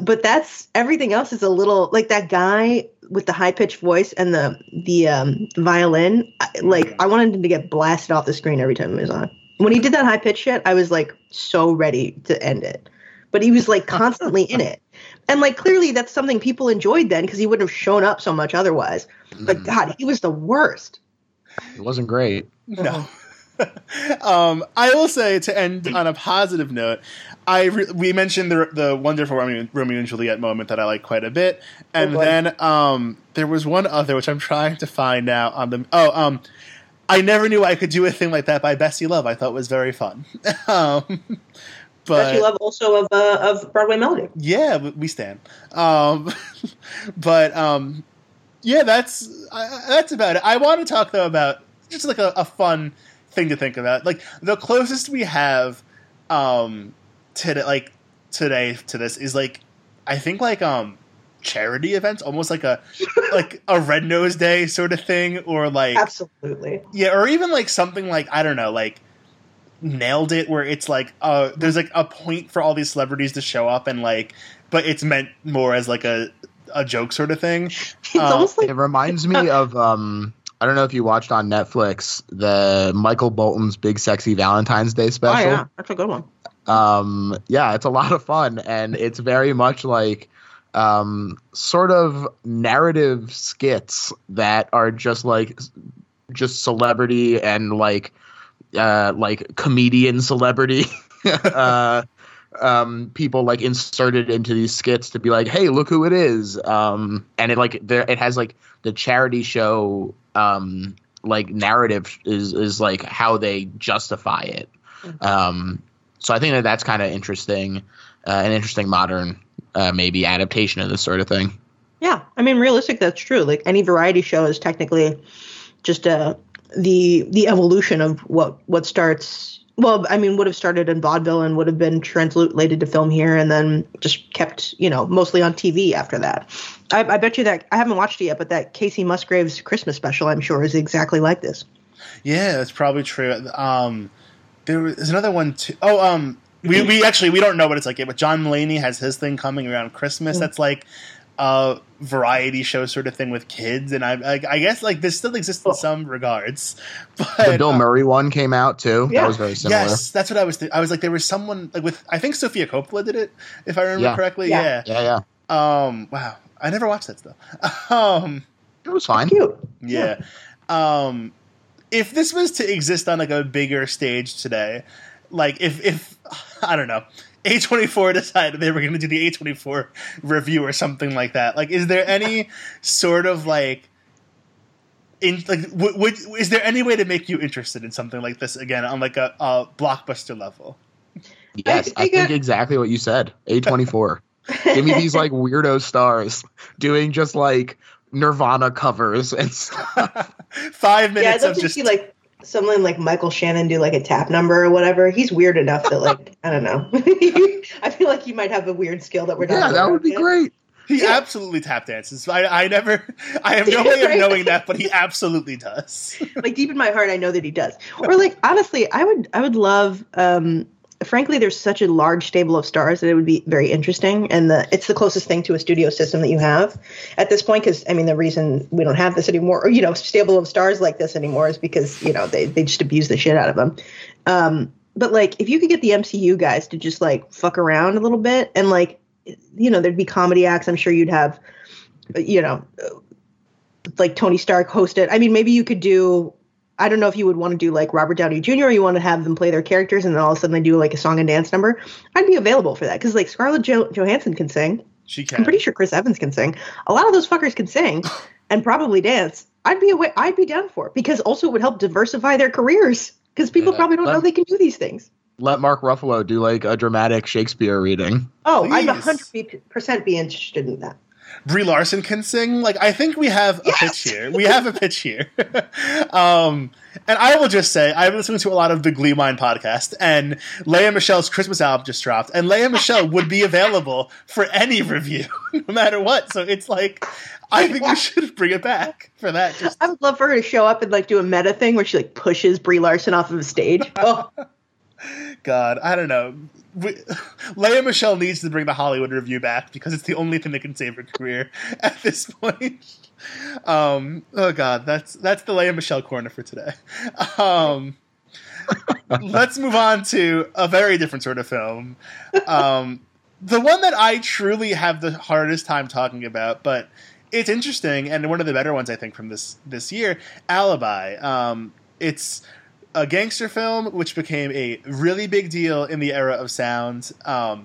But that's, everything else is a little, like, that guy with the high-pitched voice and the violin. I wanted him to get blasted off the screen every time he was on. When he did that high-pitched shit, I was, like, so ready to end it. But he was, like, constantly in it. And, like, clearly that's something people enjoyed then because he wouldn't have shown up so much otherwise. But, God, he was the worst. It wasn't great. No. I will say, to end on a positive note, we mentioned the wonderful Romeo and Juliet moment that I like quite a bit. And then there was one other, which I'm trying to find out on the – I Never Knew I Could Do a Thing Like That by Bessie Love. I thought was very fun. But you love also of Broadway Melody. Yeah, we stand. Yeah, that's about it. I want to talk, though, about just, like, a fun thing to think about. Like, the closest we have today to this is, like, I think, like, charity events, almost like a Red Nose Day sort of thing, or, like, absolutely, yeah, or even, like, something like, I don't know, like, nailed it, where it's like there's like a point for all these celebrities to show up, and like, but it's meant more as like a joke sort of thing. It's almost like it reminds me of I don't know if you watched on Netflix the Michael Bolton's Big Sexy Valentine's Day special. Oh yeah, that's a good one. Yeah, it's a lot of fun, and it's very much like sort of narrative skits that are just like just celebrity and like comedian celebrity people like inserted into these skits to be like, hey, look who it is. And it like there it has like the charity show like narrative is like how they justify it. So I think that that's kind of interesting, an interesting modern maybe adaptation of this sort of thing. Yeah, I mean, realistic, that's true. Like any variety show is technically just the evolution of what starts. Well, I mean, would have started in vaudeville and would have been translated to film here, and then just kept, you know, mostly on TV after that. I bet you that I haven't watched it yet, but that Casey Musgraves Christmas special, I'm sure, is exactly like this. Yeah, that's probably true. There was another one too. Oh, we actually we don't know what it's like yet, but John Mulaney has his thing coming around Christmas. That's like a variety show sort of thing with kids, and I guess like this still exists in some regards. But the Bill Murray one came out too. Yeah. That was very similar. Yes, that's what I was. I was like, there was someone like with I think Sofia Coppola did it, if I remember correctly. Yeah. Wow, I never watched that stuff. It was fine. Cute. Yeah. If this was to exist on like a bigger stage today, like if I don't know, A24 decided they were going to do the A24 review or something like that. Like, is there any sort of like, is there any way to make you interested in something like this again on like a blockbuster level? Yes, I think exactly what you said. A24, give me these like weirdo stars doing just like Nirvana covers and stuff. 5 minutes of just see, like, someone like Michael Shannon do like a tap number or whatever. He's weird enough that like I don't know. I feel like you might have a weird skill that we're not. Yeah, that would be great. He absolutely tap dances. I have no way of knowing that, but he absolutely does. Like deep in my heart, I know that he does. Or like honestly, I would love. Frankly, there's such a large stable of stars that it would be very interesting, and it's the closest thing to a studio system that you have at this point. Because I mean, the reason we don't have this anymore, or you know, stable of stars like this anymore, is because you know they just abuse the shit out of them. But like, if you could get the MCU guys to just like fuck around a little bit, and like, you know, there'd be comedy acts. I'm sure you'd have, you know, like Tony Stark hosted. I mean, maybe you could do. I don't know if you would want to do like Robert Downey Jr. or you want to have them play their characters and then all of a sudden they do like a song and dance number. I'd be available for that because like Scarlett Johansson can sing. She can. I'm pretty sure Chris Evans can sing. A lot of those fuckers can sing and probably dance. I'd be down for it because also it would help diversify their careers because people probably don't know they can do these things. Let Mark Ruffalo do like a dramatic Shakespeare reading. Oh, please. I'd 100% be interested in that. Brie Larson can sing. Like, I think we have a pitch here. We have a pitch here. And I will just say, I've been listening to a lot of the Glee Mine podcast, and Lea Michele's Christmas album just dropped, and Lea Michele would be available for any review, no matter what. So it's like, I think we should bring it back for that. I would love for her to show up and like do a meta thing where she like pushes Brie Larson off of a stage. Oh. God, I don't know. Lea Michele needs to bring the Hollywood Review back because it's the only thing that can save her career at this point. Oh God, that's the Lea Michele corner for today. Let's move on to a very different sort of film. The one that I truly have the hardest time talking about, but it's interesting and one of the better ones I think from this year, Alibi. It's a gangster film, which became a really big deal in the era of sound.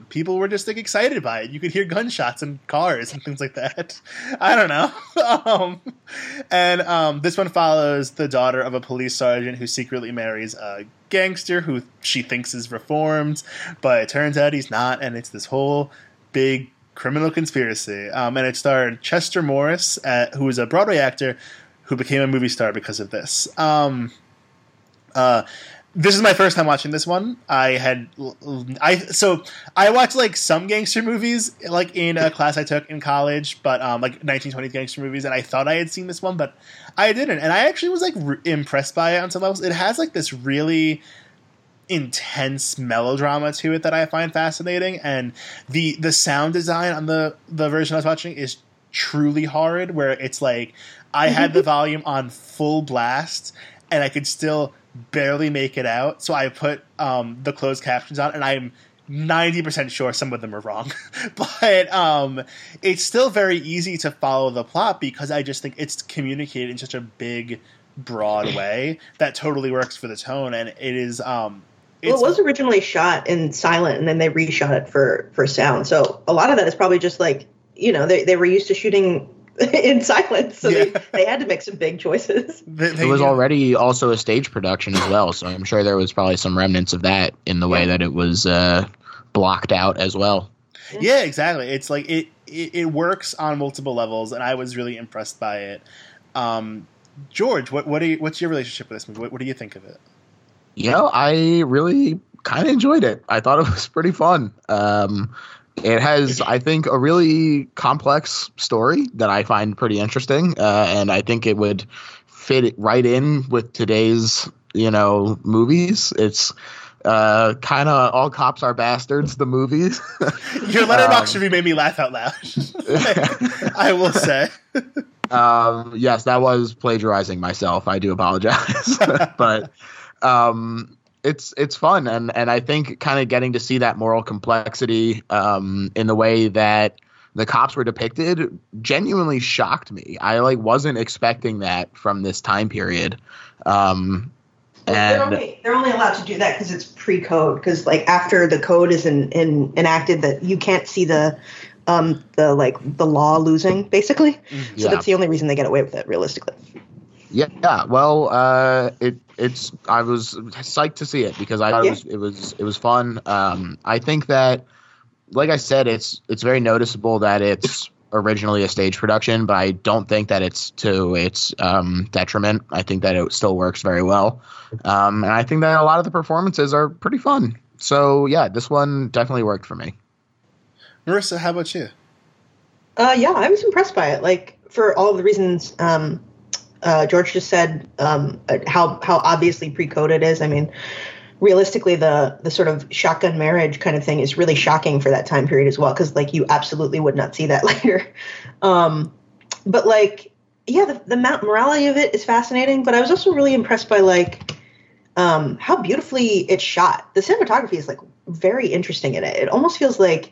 People were just like excited by it. You could hear gunshots and cars and things like that. I don't know. And this one follows the daughter of a police sergeant who secretly marries a gangster who she thinks is reformed, but it turns out he's not. And it's this whole big criminal conspiracy. And it starred Chester Morris, who was a Broadway actor who became a movie star because of this. This is my first time watching this one. I watched like some gangster movies like in a class I took in college, but like 1920s gangster movies, and I thought I had seen this one, but I didn't. And I actually was like impressed by it on some levels. It has like this really intense melodrama to it that I find fascinating. And the sound design on the version I was watching is truly horrid, where it's like I had the volume on full blast and I could still barely make it out. So I put the closed captions on, and I'm 90% sure some of them are wrong. But it's still very easy to follow the plot because I just think it's communicated in such a big, broad way that totally works for the tone. And it is... Well, it was originally shot in silent, and then they reshot it for sound. So a lot of that is probably just like, you know, they were used to shooting in silence, so yeah. they had to make some big choices. It was already also a stage production as well, so I'm sure there was probably some remnants of that in the way that it was blocked out as well. Yeah, exactly. It's like it works on multiple levels, and I was really impressed by it. George, what's your relationship with this movie? What do you think of it? You know, I really kind of enjoyed it. I thought it was pretty fun. It has, I think, a really complex story that I find pretty interesting. And I think it would fit right in with today's, you know, movies. It's kind of all cops are bastards, the movies. Your Letterboxd review made me laugh out loud. I will say. Yes, that was plagiarizing myself. I do apologize. But... it's fun. And I think kind of getting to see that moral complexity, in the way that the cops were depicted genuinely shocked me. I wasn't expecting that from this time period. They're only allowed to do that because it's pre-code, because after the code is enacted, that you can't see the law losing, basically. So that's the only reason they get away with it, realistically. Yeah. Well, I was psyched to see it because I thought it was fun. I think that, like I said, it's very noticeable that it's originally a stage production, but I don't think that it's to its detriment. I think that it still works very well. And I think that a lot of the performances are pretty fun. So yeah, this one definitely worked for me. Marisa, how about you? Yeah, I was impressed by it. For all the reasons, George just said, how obviously pre-code it is. I mean, realistically, the sort of shotgun marriage kind of thing is really shocking for that time period as well, because you absolutely would not see that later. The morality of it is fascinating. But I was also really impressed by how beautifully it's shot. The cinematography is very interesting in it. It almost feels like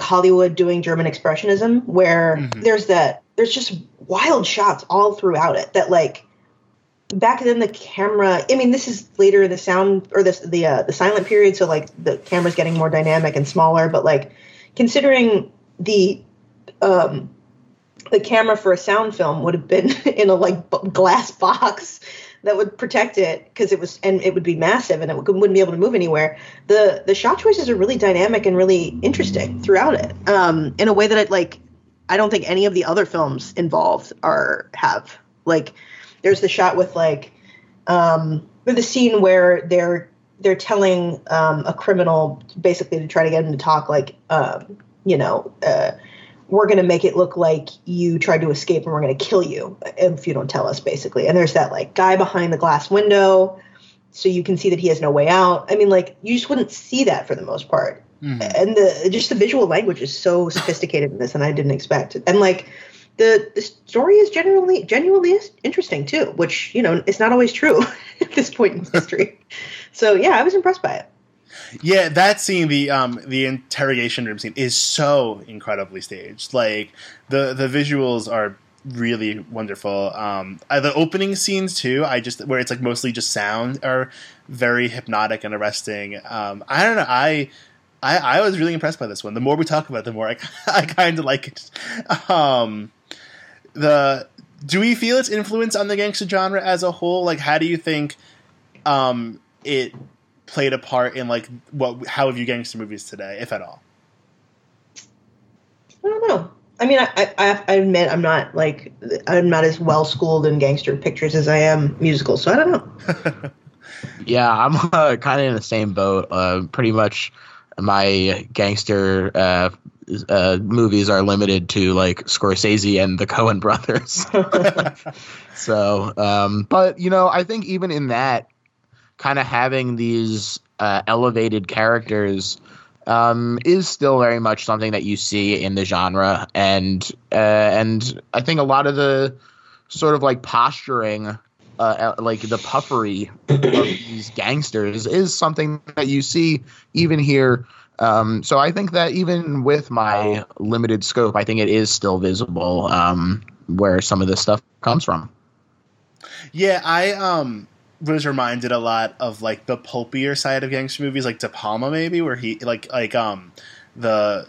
Hollywood doing German expressionism, where there's just wild shots all throughout it that back then the camera, I mean, this is later in the sound or the silent period. So the camera's getting more dynamic and smaller, but considering the camera for a sound film would have been in a glass box that would protect it, because it was, and it would be massive and it wouldn't be able to move anywhere. The shot choices are really dynamic and really interesting throughout it. In a way that I don't think any of the other films involved have. There's the shot with the scene where they're telling a criminal basically to try to get him to talk we're going to make it look like you tried to escape and we're going to kill you if you don't tell us, basically. And there's that guy behind the glass window, so you can see that he has no way out. I mean, you just wouldn't see that for the most part. And the visual language is so sophisticated in this, and I didn't expect. And the story is genuinely interesting too, which, you know, it's not always true at this point in history. So yeah, I was impressed by it. Yeah, that scene, the interrogation room scene, is so incredibly staged. The visuals are really wonderful. The opening scenes too, where it's mostly just sound, are very hypnotic and arresting. I don't know. I was really impressed by this one. The more we talk about it, the more I kind of like it. Do we feel its influence on the gangster genre as a whole? How do you think it played a part in how we view gangster movies today, if at all? I don't know. I mean, I admit I'm not as well schooled in gangster pictures as I am musicals, so I don't know. Yeah, I'm kind of in the same boat. Pretty much. My gangster movies are limited to Scorsese and the Coen brothers. So, but, you know, I think even in that, kind of having these elevated characters is still very much something that you see in the genre. And I think a lot of the sort of like posturing, like the puffery of these gangsters is something that you see even here. So I think that even with my limited scope, I think it is still visible where some of this stuff comes from. Yeah, I was reminded a lot of like the pulpier side of gangster movies, like De Palma maybe, where he like the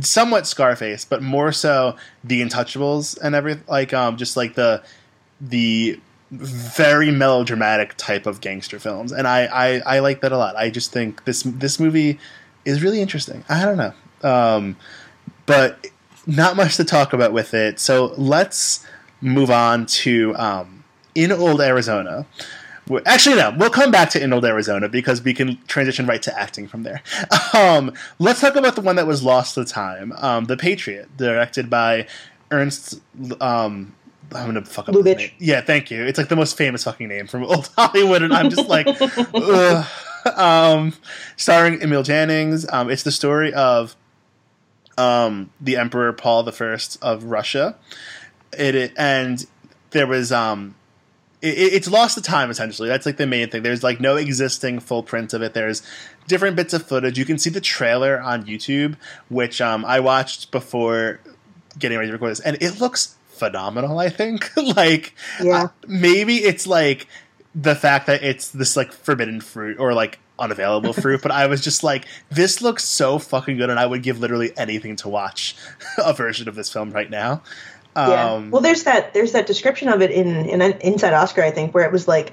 somewhat Scarface, but more so the Untouchables and everything, like just like the very melodramatic type of gangster films, and I like that a lot. I just think this movie is really interesting. I don't know, but not much to talk about with it. So let's move on to In Old Arizona. Actually, no, we'll come back to In Old Arizona because we can transition right to acting from there. Let's talk about the one that was lost to time, The Patriot, directed by Ernest. I'm going to fuck up his name. Yeah, thank you. It's like the most famous fucking name from old Hollywood, and I'm just like, ugh. Starring Emil Jannings. It's the story of the Emperor Paul I of Russia. It's lost to time, essentially. That's like the main thing. There's like no existing full print of it. There's different bits of footage. You can see the trailer on YouTube, which I watched before getting ready to record this, and it looks phenomenal. I think like yeah. Maybe it's like the fact that it's this like forbidden fruit or like unavailable fruit, but I was just like, this looks so fucking good, and I would give literally anything to watch a version of this film right now. Yeah. Well, there's that description of it in Inside Oscar, I think, where it was like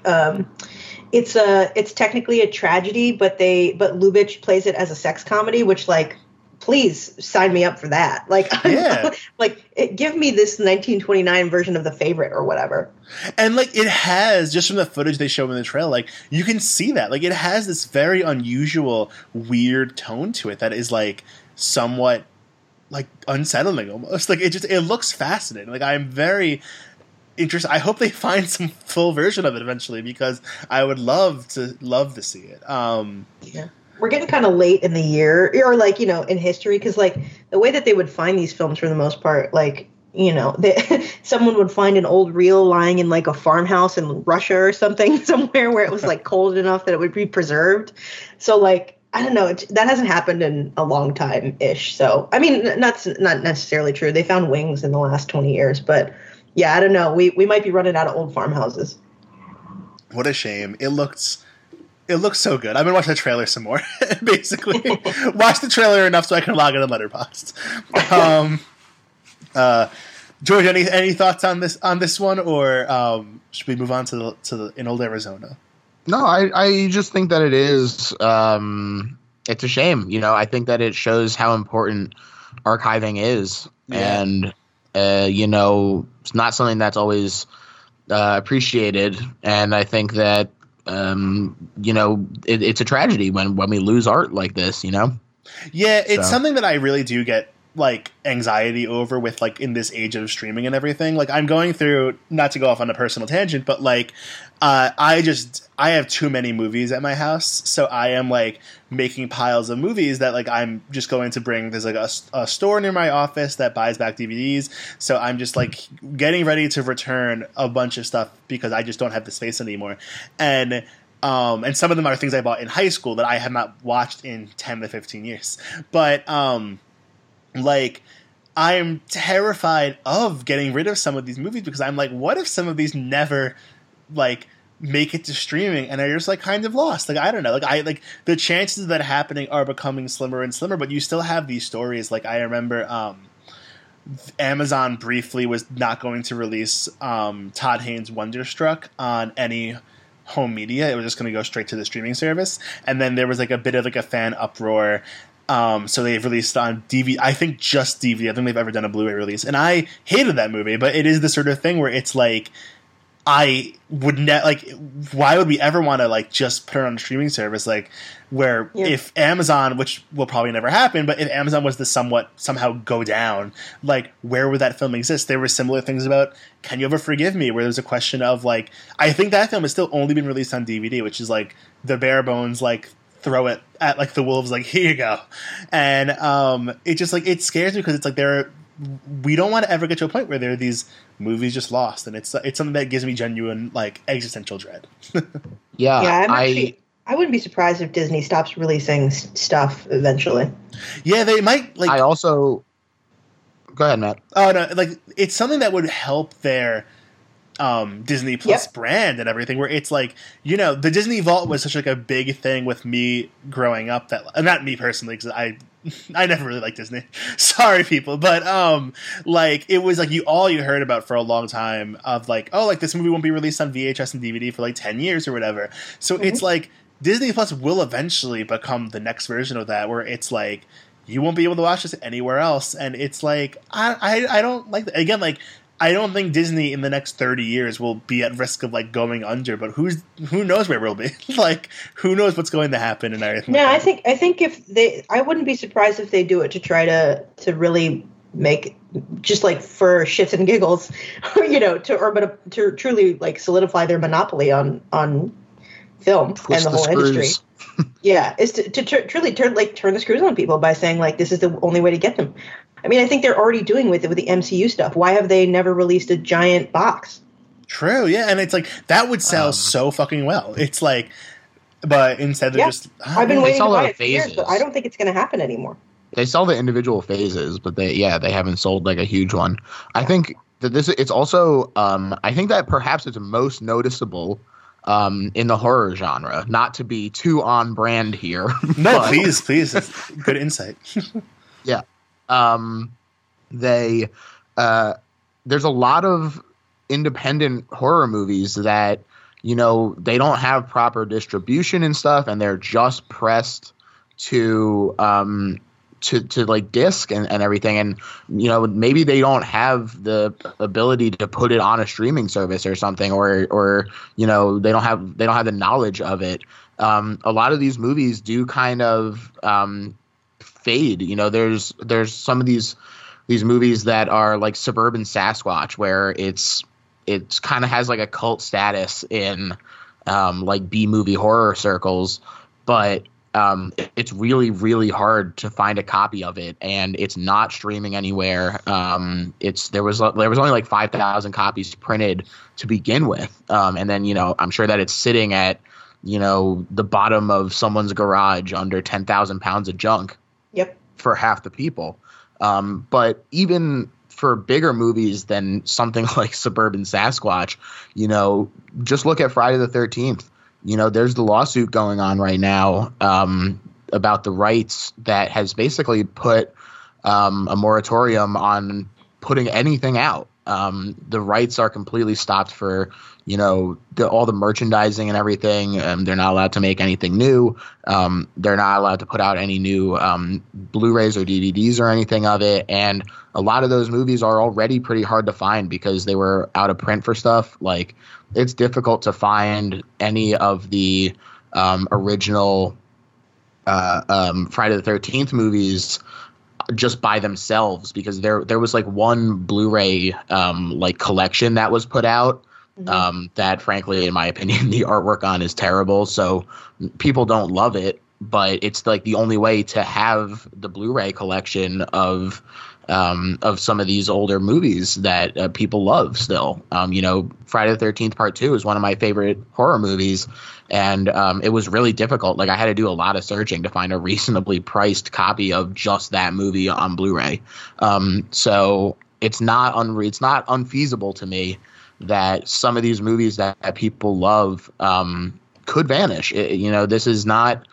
it's technically a tragedy, but Lubitsch plays it as a sex comedy, which like, please sign me up for that. Like, yeah. Like give me this 1929 version of The Favorite or whatever. And like it has, just from the footage they show in the trailer, like you can see that like it has this very unusual, weird tone to it that is like somewhat like unsettling almost. Like it looks fascinating. Like I'm very interested. I hope they find some full version of it eventually because I would love to see it. Yeah. We're getting kind of late in the year or like, you know, in history, because like the way that they would find these films for the most part, like, you know, someone would find an old reel lying in like a farmhouse in Russia or something somewhere where it was like cold enough that it would be preserved. So like, I don't know, that hasn't happened in a long time ish. So, I mean, that's not necessarily true. They found wings in the last 20 years, but yeah, I don't know. We might be running out of old farmhouses. What a shame. It looks so good. I've been watching the trailer some more, basically. Watch the trailer enough so I can log in on Letterboxd. George, any thoughts on this one, or should we move on to In Old Arizona? No, I just think that it is. It's a shame, you know. I think that it shows how important archiving is, yeah. And you know, it's not something that's always appreciated. And I think that. You know, it's a tragedy when we lose art like this, you know? Yeah, it's something that I really do get, like, anxiety over with, like, in this age of streaming and everything. Like, I'm going through, not to go off on a personal tangent, but, like, I have too many movies at my house, so I am, like, making piles of movies that, like, I'm just going to bring. There's, like, a store near my office that buys back DVDs, so I'm just, like, getting ready to return a bunch of stuff because I just don't have the space anymore. And some of them are things I bought in high school that I have not watched in 10 to 15 years. But, like... I'm terrified of getting rid of some of these movies because I'm like, what if some of these never like make it to streaming and are just like kind of lost? Like, I don't know. Like I like the chances of that happening are becoming slimmer and slimmer, but you still have these stories. Like I remember Amazon briefly was not going to release Todd Haynes' Wonderstruck on any home media. It was just going to go straight to the streaming service. And then there was like a bit of like a fan uproar. So they've released on DVD, I think just DVD. I don't think they've ever done a Blu-ray release. And I hated that movie, but it is the sort of thing where it's like, I would why would we ever want to just put it on a streaming service? If Amazon, which will probably never happen, but if Amazon was to somehow go down, where would that film exist? There were similar things about Can You Ever Forgive Me, where there's a question of I think that film has still only been released on DVD, which is the bare bones, throw it at the wolves, here you go. And it just it scares me because it's we don't want to ever get to a point where there are these movies just lost, and it's something that gives me genuine existential dread. Yeah, I wouldn't be surprised if Disney stops releasing stuff eventually. Yeah, they might. I also go ahead, Matt. Oh no, it's something that would help their Disney Plus brand and everything. Where it's the Disney Vault was such a big thing with me growing up. That not me personally, because I never really liked Disney. Sorry, people. But, it was, you heard about for a long time of, this movie won't be released on VHS and DVD for, 10 years or whatever. So it's, Disney Plus will eventually become the next version of that, where it's, you won't be able to watch this anywhere else. And it's, I don't like that. Again, I don't think Disney in the next 30 years will be at risk of going under, but who knows where we'll be? Who knows what's going to happen and everything. Yeah, I think if they, I wouldn't be surprised if they do it to try to really make just for shits and giggles, to truly solidify their monopoly on film and the whole industry. Yeah, is to truly turn the screws on people by saying this is the only way to get them. I mean, I think they're already doing with it with the MCU stuff. Why have they never released a giant box? True, yeah, and it's that would sell so fucking well. It's but instead they're just. I've been waiting to buy it for years, but I don't think it's going to happen anymore. They sell the individual phases, but they haven't sold a huge one. I think that it's also I think that perhaps it's most noticeable in the horror genre. Not to be too on brand here. No, please, that's good insight. Yeah. There's a lot of independent horror movies that, they don't have proper distribution and stuff, and they're just pressed to disc and everything. And, maybe they don't have the ability to put it on a streaming service or something, or they don't have the knowledge of it. A lot of these movies do kind of, fade. There's some of these movies that are Suburban Sasquatch, where it's kind of has a cult status in B-movie horror circles, but it's really, really hard to find a copy of it, and it's not streaming anywhere. There was only 5,000 copies printed to begin with, and then I'm sure that it's sitting at the bottom of someone's garage under 10,000 pounds of junk. Yep. For half the people. But even for bigger movies than something like Suburban Sasquatch, just look at Friday the 13th. There's the lawsuit going on right now about the rights that has basically put a moratorium on putting anything out. The rights are completely stopped for, all the merchandising and everything. They're not allowed to make anything new. They're not allowed to put out any new Blu-rays or DVDs or anything of it. And a lot of those movies are already pretty hard to find because they were out of print for stuff. It's difficult to find any of the original Friday the 13th movies just by themselves, because there was one Blu-ray collection that was put out, that frankly, in my opinion, the artwork on is terrible, so people don't love it, but it's the only way to have the Blu-ray collection of some of these older movies that people love still. Friday the 13th Part 2 is one of my favorite horror movies, and it was really difficult. I had to do a lot of searching to find a reasonably priced copy of just that movie on Blu-ray. So it's not unfeasible to me that some of these movies that people love could vanish. This is not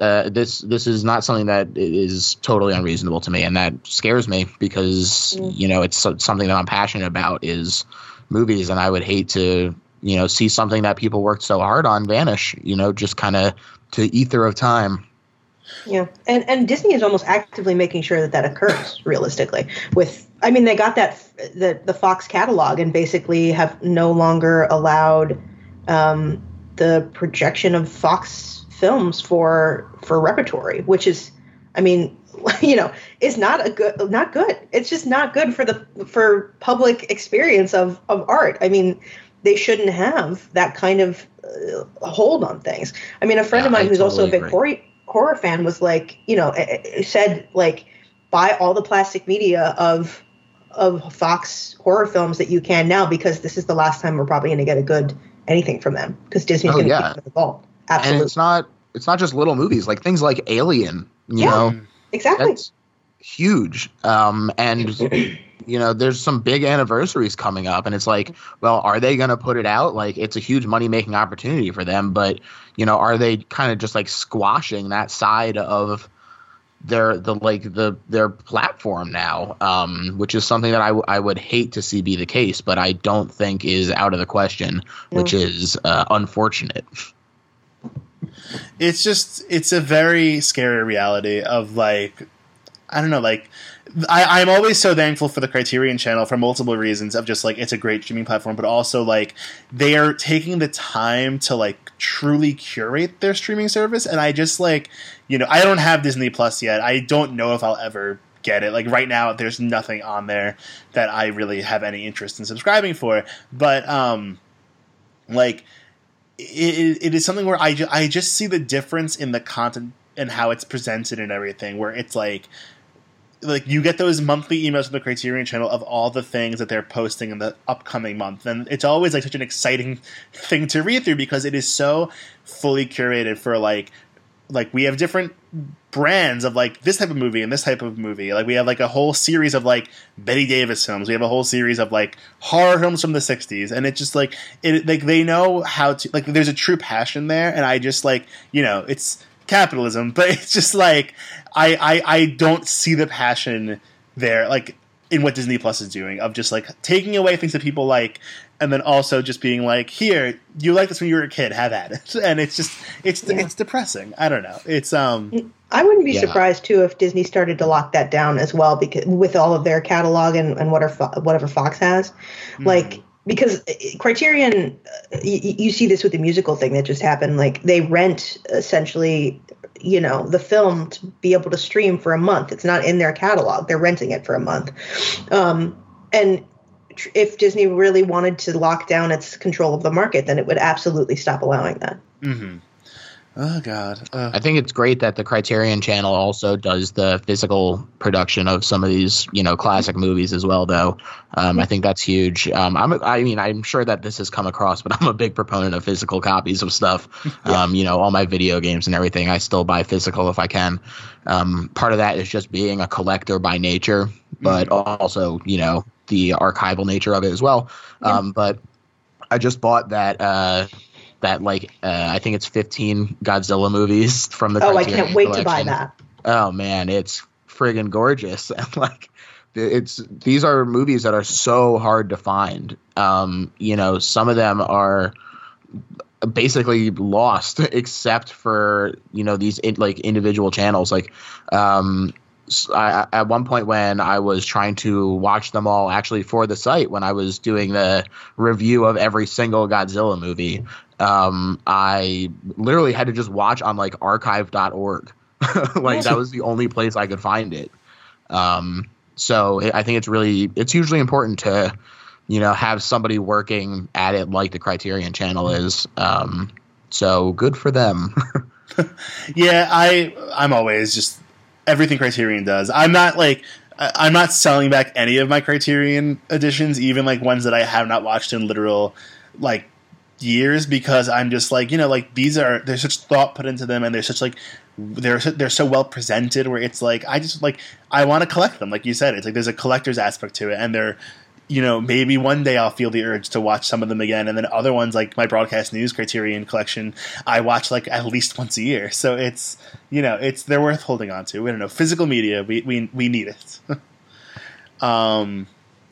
something that is totally unreasonable to me, and that scares me because it's something that I'm passionate about is movies, and I would hate to see something that people worked so hard on vanish, just kind of to ether of time. Yeah, and Disney is almost actively making sure that occurs realistically with I mean, they got that the Fox catalog and basically have no longer allowed the projection of Fox films for repertory, which is, I mean, you know, it's not good. It's just not good for the public experience of art. I mean, they shouldn't have that kind of hold on things. I mean, a friend of mine who's also a big horror fan was like, you know, said like, buy all the plastic media of Fox horror films that you can now, because this is the last time we're probably going to get a good anything from them, because Disney's going to keep them involved. Absolutely. And it's not just little movies, like things like Alien, you know. Exactly. That's huge. And, you know, there's some big anniversaries coming up, and it's like, well, are they going to put it out? Like, it's a huge money-making opportunity for them, but, you know, are they kind of just like squashing that side of their platform now, which is something that I would hate to see be the case, but I don't think is out of the question, which is unfortunate. It's just, it's a very scary reality of, like, I don't know, like, I'm always so thankful for the Criterion Channel for multiple reasons of just, like, it's a great streaming platform, but also, like, they are taking the time to, like, truly curate their streaming service, and I just, like, you know, I don't have Disney Plus yet. I don't know if I'll ever get it. Like, right now, there's nothing on there that I really have any interest in subscribing for, but, like, it is something where I just see the difference in the content and how it's presented and everything, where it's like you get those monthly emails from the Criterion Channel of all the things that they're posting in the upcoming month. And it's always like such an exciting thing to read through, because it is so fully curated for like we have different brands of like this type of movie and this type of movie. Like we have like a whole series of like Betty Davis films. We have a whole series of like horror films from the 60s. And it's just like, it, like they know how to, like there's a true passion there. And I just like, you know, it's capitalism, but it's just like, I don't see the passion there, like in what Disney Plus is doing, of just like taking away things that people like, and then also just being like, here, you like this when you were a kid, have at it. And it's just, it's depressing. I don't know. It's, I wouldn't be surprised too if Disney started to lock that down as well, because with all of their catalog and whatever Fox has, like, because Criterion, you see this with the musical thing that just happened. Like they rent essentially, you know, the film to be able to stream for a month. It's not in their catalog. They're renting it for a month. And if Disney really wanted to lock down its control of the market, then it would absolutely stop allowing that. Mm-hmm. Oh, God. I think it's great that the Criterion Channel also does the physical production of some of these, you know, classic movies as well, though. I think that's huge. I'm sure that this has come across, but I'm a big proponent of physical copies of stuff. You know, all my video games and everything, I still buy physical if I can. Part of that is just being a collector by nature, but also, you know, the archival nature of it as well. But I just bought that... I think it's 15 Godzilla movies from the Criterion. I can't wait collection. To buy that. Oh man, it's friggin' gorgeous. And like, these are movies that are so hard to find. You know, some of them are basically lost, except for, you know, these like individual channels. Like, at one point when I was trying to watch them all actually for the site, when I was doing the review of every single Godzilla movie, I literally had to just watch on like archive.org. Like that was the only place I could find it. So I think it's hugely important to, you know, have somebody working at it like the Criterion Channel is. So good for them. Yeah. I'm always just, everything Criterion does. I'm not selling back any of my Criterion editions, even like ones that I have not watched in literal like years, because I'm just like, you know, like there's such thought put into them, and there's such like they're so well presented, where it's like I just like I want to collect them. Like you said, it's like there's a collector's aspect to it, and they're, you know, maybe one day I'll feel the urge to watch some of them again, and then other ones like my Broadcast News Criterion collection I watch like at least once a year. So it's, you know, it's, they're worth holding on to. We don't know. Physical media, we need it.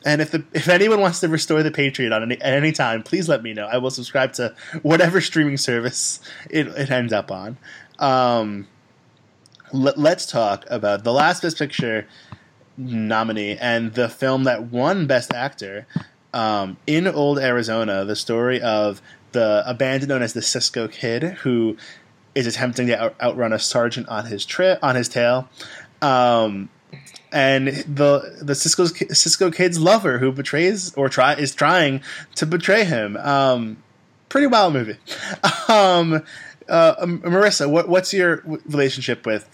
And if anyone wants to restore The Patriot at any time, please let me know. I will subscribe to whatever streaming service it ends up on. Let's talk about the last Best Picture nominee, and the film that won Best Actor, In Old Arizona, the story of a bandit known as the Cisco Kid, who is attempting to outrun a sergeant on his tail, and the Cisco Kid's lover, who betrays or is trying to betray him. Pretty wild movie. Marisa, what's your relationship with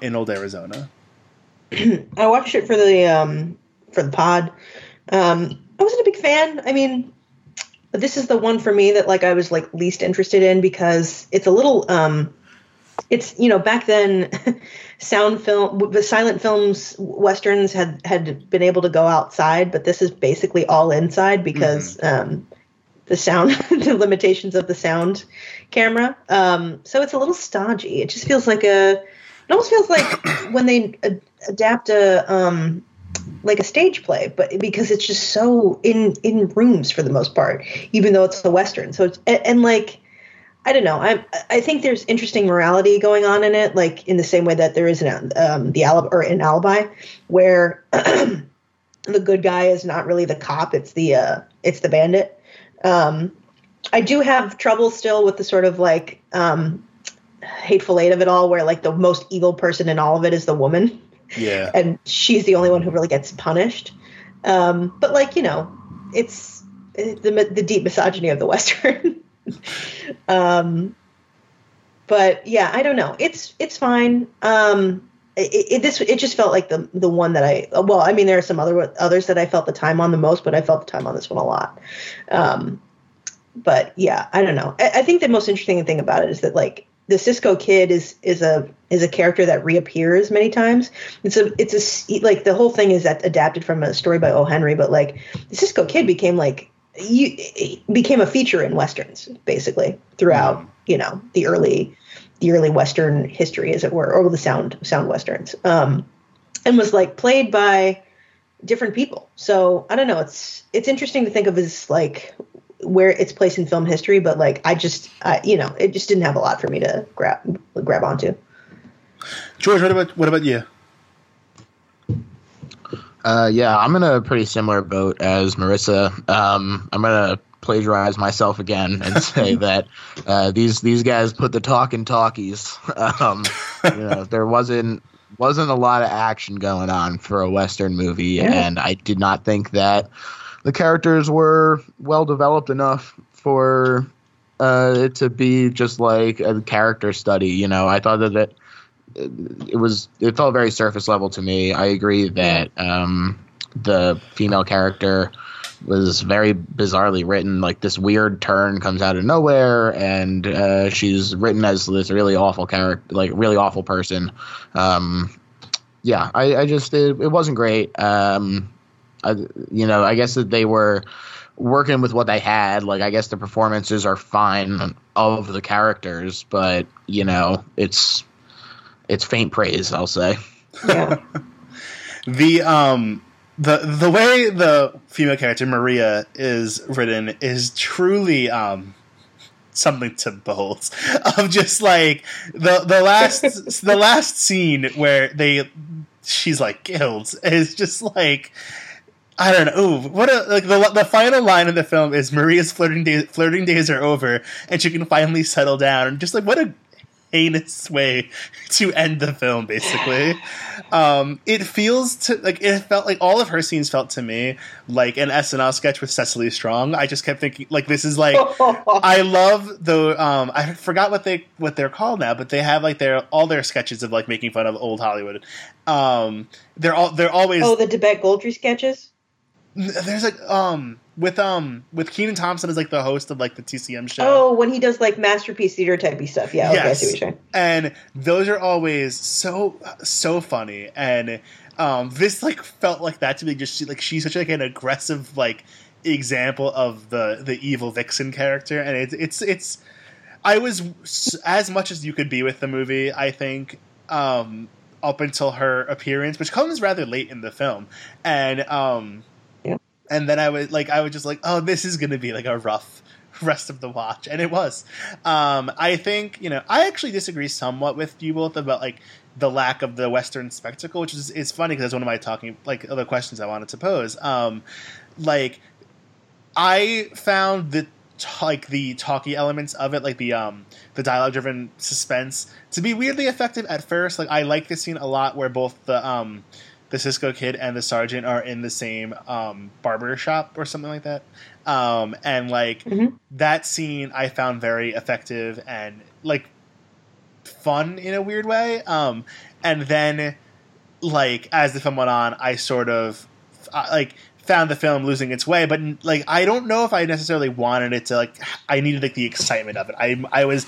In Old Arizona? I watched it for the pod. I wasn't a big fan. I mean, this is the one for me that I was least interested in, because it's a little, it's, you know, back then silent films, Westerns had been able to go outside, but this is basically all inside because, the sound, the limitations of the sound camera. So it's a little stodgy. It just feels like it almost feels like when they adapt a stage play, but because it's just so in rooms for the most part, even though it's a Western. So it's, I don't know. I think there's interesting morality going on in it, in the same way that there is in Alibi, where the good guy is not really the cop. It's the bandit. I do have trouble still with the sort of Hateful Eight of it all, where the most evil person in all of it is the woman. Yeah. And she's the only one who really gets punished. But it's the deep misogyny of the Western. But yeah, I don't know. It's fine. It just felt like the one that there are some others that I felt the time on the most, but I felt the time on this one a lot. But yeah, I don't know. I think the most interesting thing about it is that the Cisco Kid is a character that reappears many times. It's the whole thing is that adapted from a story by O. Henry, but the Cisco Kid became a feature in Westerns basically throughout, the early Western history, as it were, or the sound Westerns, and was played by different people. So I don't know. It's interesting to think of as where its place in film history, but it just didn't have a lot for me to grab onto. George, what about you? Yeah, I'm in a pretty similar boat as Marisa. I'm gonna plagiarize myself again and say that these guys put the talk in talkies. There wasn't a lot of action going on for a Western movie, and I did not think that the characters were well developed enough for it to be just a character study. I thought that it felt very surface level to me. I agree that the female character was very bizarrely written. This weird turn comes out of nowhere, and she's written as this really awful character, really awful person. Yeah, it wasn't great. I guess that they were working with what they had. I guess the performances are fine of the characters, but it's faint praise, I'll say. Yeah. The way the female character Maria is written is truly something to behold. Of just the last the last scene where she's killed is just I don't know. Ooh, what the final line of the film is Maria's flirting days are over, and she can finally settle down. And just what a heinous way to end the film. Basically, it felt like all of her scenes felt to me like an SNL sketch with Cecily Strong. I just kept thinking this is I love the I forgot what they're called now, but they have all their sketches of making fun of old Hollywood. They're always the Debette Goldrey sketches. There's with Kenan Thompson as the host of the TCM show. Oh, when he does masterpiece theater typey stuff. Yeah, yes. Okay, I see what you're saying. And those are always so funny. And this felt like that to me. Just she's such an aggressive example of the evil vixen character, and it's I was as much as you could be with the movie, I think. Up until her appearance, which comes rather late in the film, and and then I was just oh, this is going to be a rough rest of the watch. And it was. I think, I actually disagree somewhat with you both about the lack of the Western spectacle, which is funny because that's one of my other questions I wanted to pose. I found the talky elements of it, the dialogue-driven suspense, to be weirdly effective at first. I like this scene a lot where both the Cisco Kid and the sergeant are in the same barber shop or something like that. That scene I found very effective and, fun in a weird way. And then, as the film went on, I sort of, found the film losing its way, but I don't know if I necessarily wanted it to. I needed the excitement of it. I was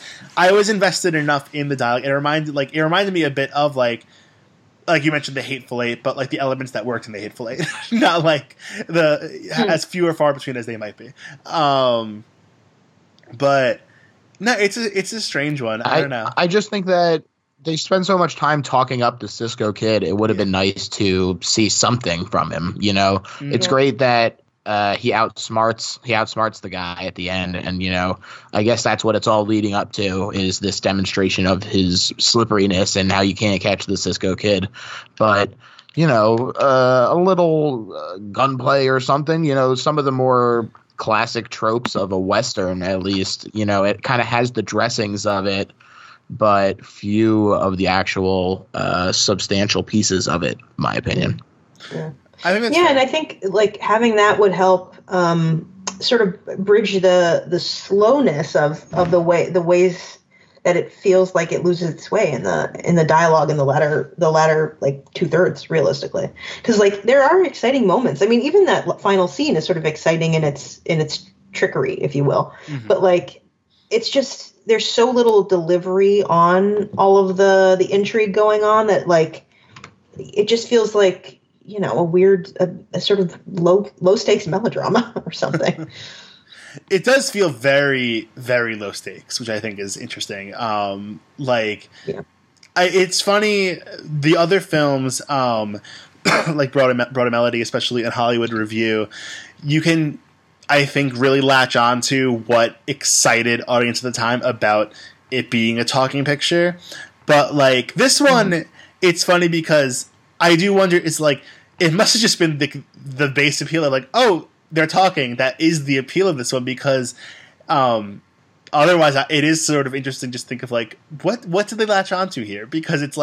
invested enough in the dialogue. It reminded me a bit of you mentioned the Hateful Eight, but the elements that worked in the Hateful Eight, not as few or far between as they might be. But no, it's a strange one. I don't know. I just think that they spend so much time talking up the Cisco Kid. It would have been nice to see something from him. It's great that he outsmarts the guy at the end. And, I guess that's what it's all leading up to, is this demonstration of his slipperiness and how you can't catch the Cisco Kid. But, a little gunplay or something, some of the more classic tropes of a Western, at least, it kind of has the dressings of it, but few of the actual substantial pieces of it, in my opinion. Yeah, and I think having that would help sort of bridge the slowness of the ways that it feels like it loses its way in the dialogue in the latter 2/3 realistically, because there are exciting moments. I mean, even that final scene is sort of exciting in its trickery, if you will. Mm-hmm. But it's just, there's so little delivery on all of the intrigue going on that it just feels a weird, a sort of low stakes melodrama or something. It does feel very, very low stakes, which I think is interesting. It's funny. The other films, Broadway Melody, especially in Hollywood Revue, you can, I think, really latch on to what excited audience at the time about it being a talking picture. But this one, it's funny because I do wonder, it's it must have just been the base appeal of oh, they're talking. That is the appeal of this one, because otherwise it is sort of interesting. Just think of what did they latch on to here? Because it's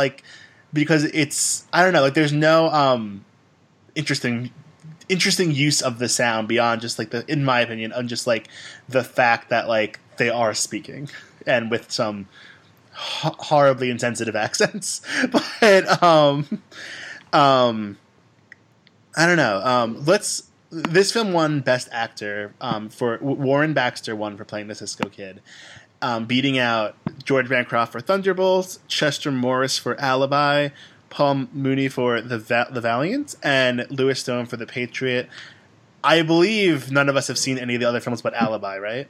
I don't know, there's no interesting use of the sound beyond just in my opinion, and just the fact that they are speaking and with some horribly insensitive accents. But I don't know. This film won Best Actor for Warren Baxter won for playing the Cisco Kid, beating out George Bancroft for Thunderbolts, Chester Morris for Alibi, Paul Mooney for The Valiant, and Lewis Stone for The Patriot. I believe none of us have seen any of the other films but Alibi, right?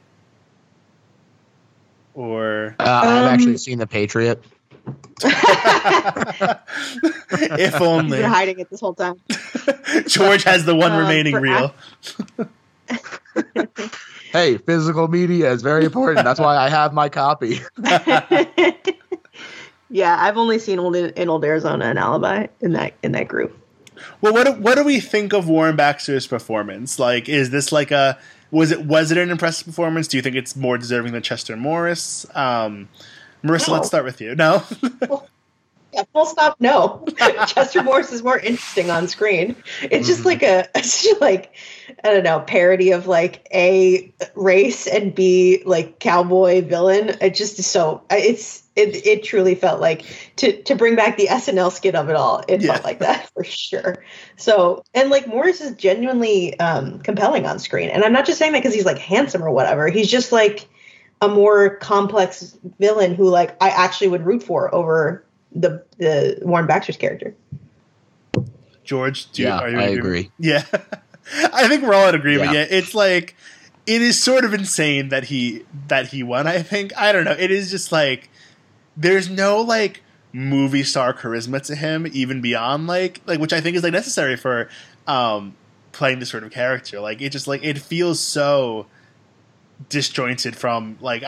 Or I've actually seen The Patriot. If only. You're hiding it this whole time. George has the one remaining reel. Hey, physical media is very important. That's why I have my copy. Yeah, I've only seen In Old Arizona and Alibi in that group. Well, what do we think of Warren Baxter's performance? Is this was it an impressive performance? Do you think it's more deserving than Chester Morris? Marisa, no. Let's start with you. No. Yeah, full stop. No, Chester Morris is more interesting on screen. It's just I don't know, parody of A, race, and B, cowboy villain. It just is so, it truly felt to bring back the SNL skit of it all. It felt like that for sure. So, and Morris is genuinely compelling on screen. And I'm not just saying that because he's handsome or whatever. He's just a more complex villain who I actually would root for over the Warren Baxter's character. George, I agree. Yeah. I think we're all in agreement. Yeah. It's it is sort of insane that he won, I think. I don't know. It is just there's no movie star charisma to him, even beyond which I think is necessary for playing this sort of character. It just it feels so disjointed from I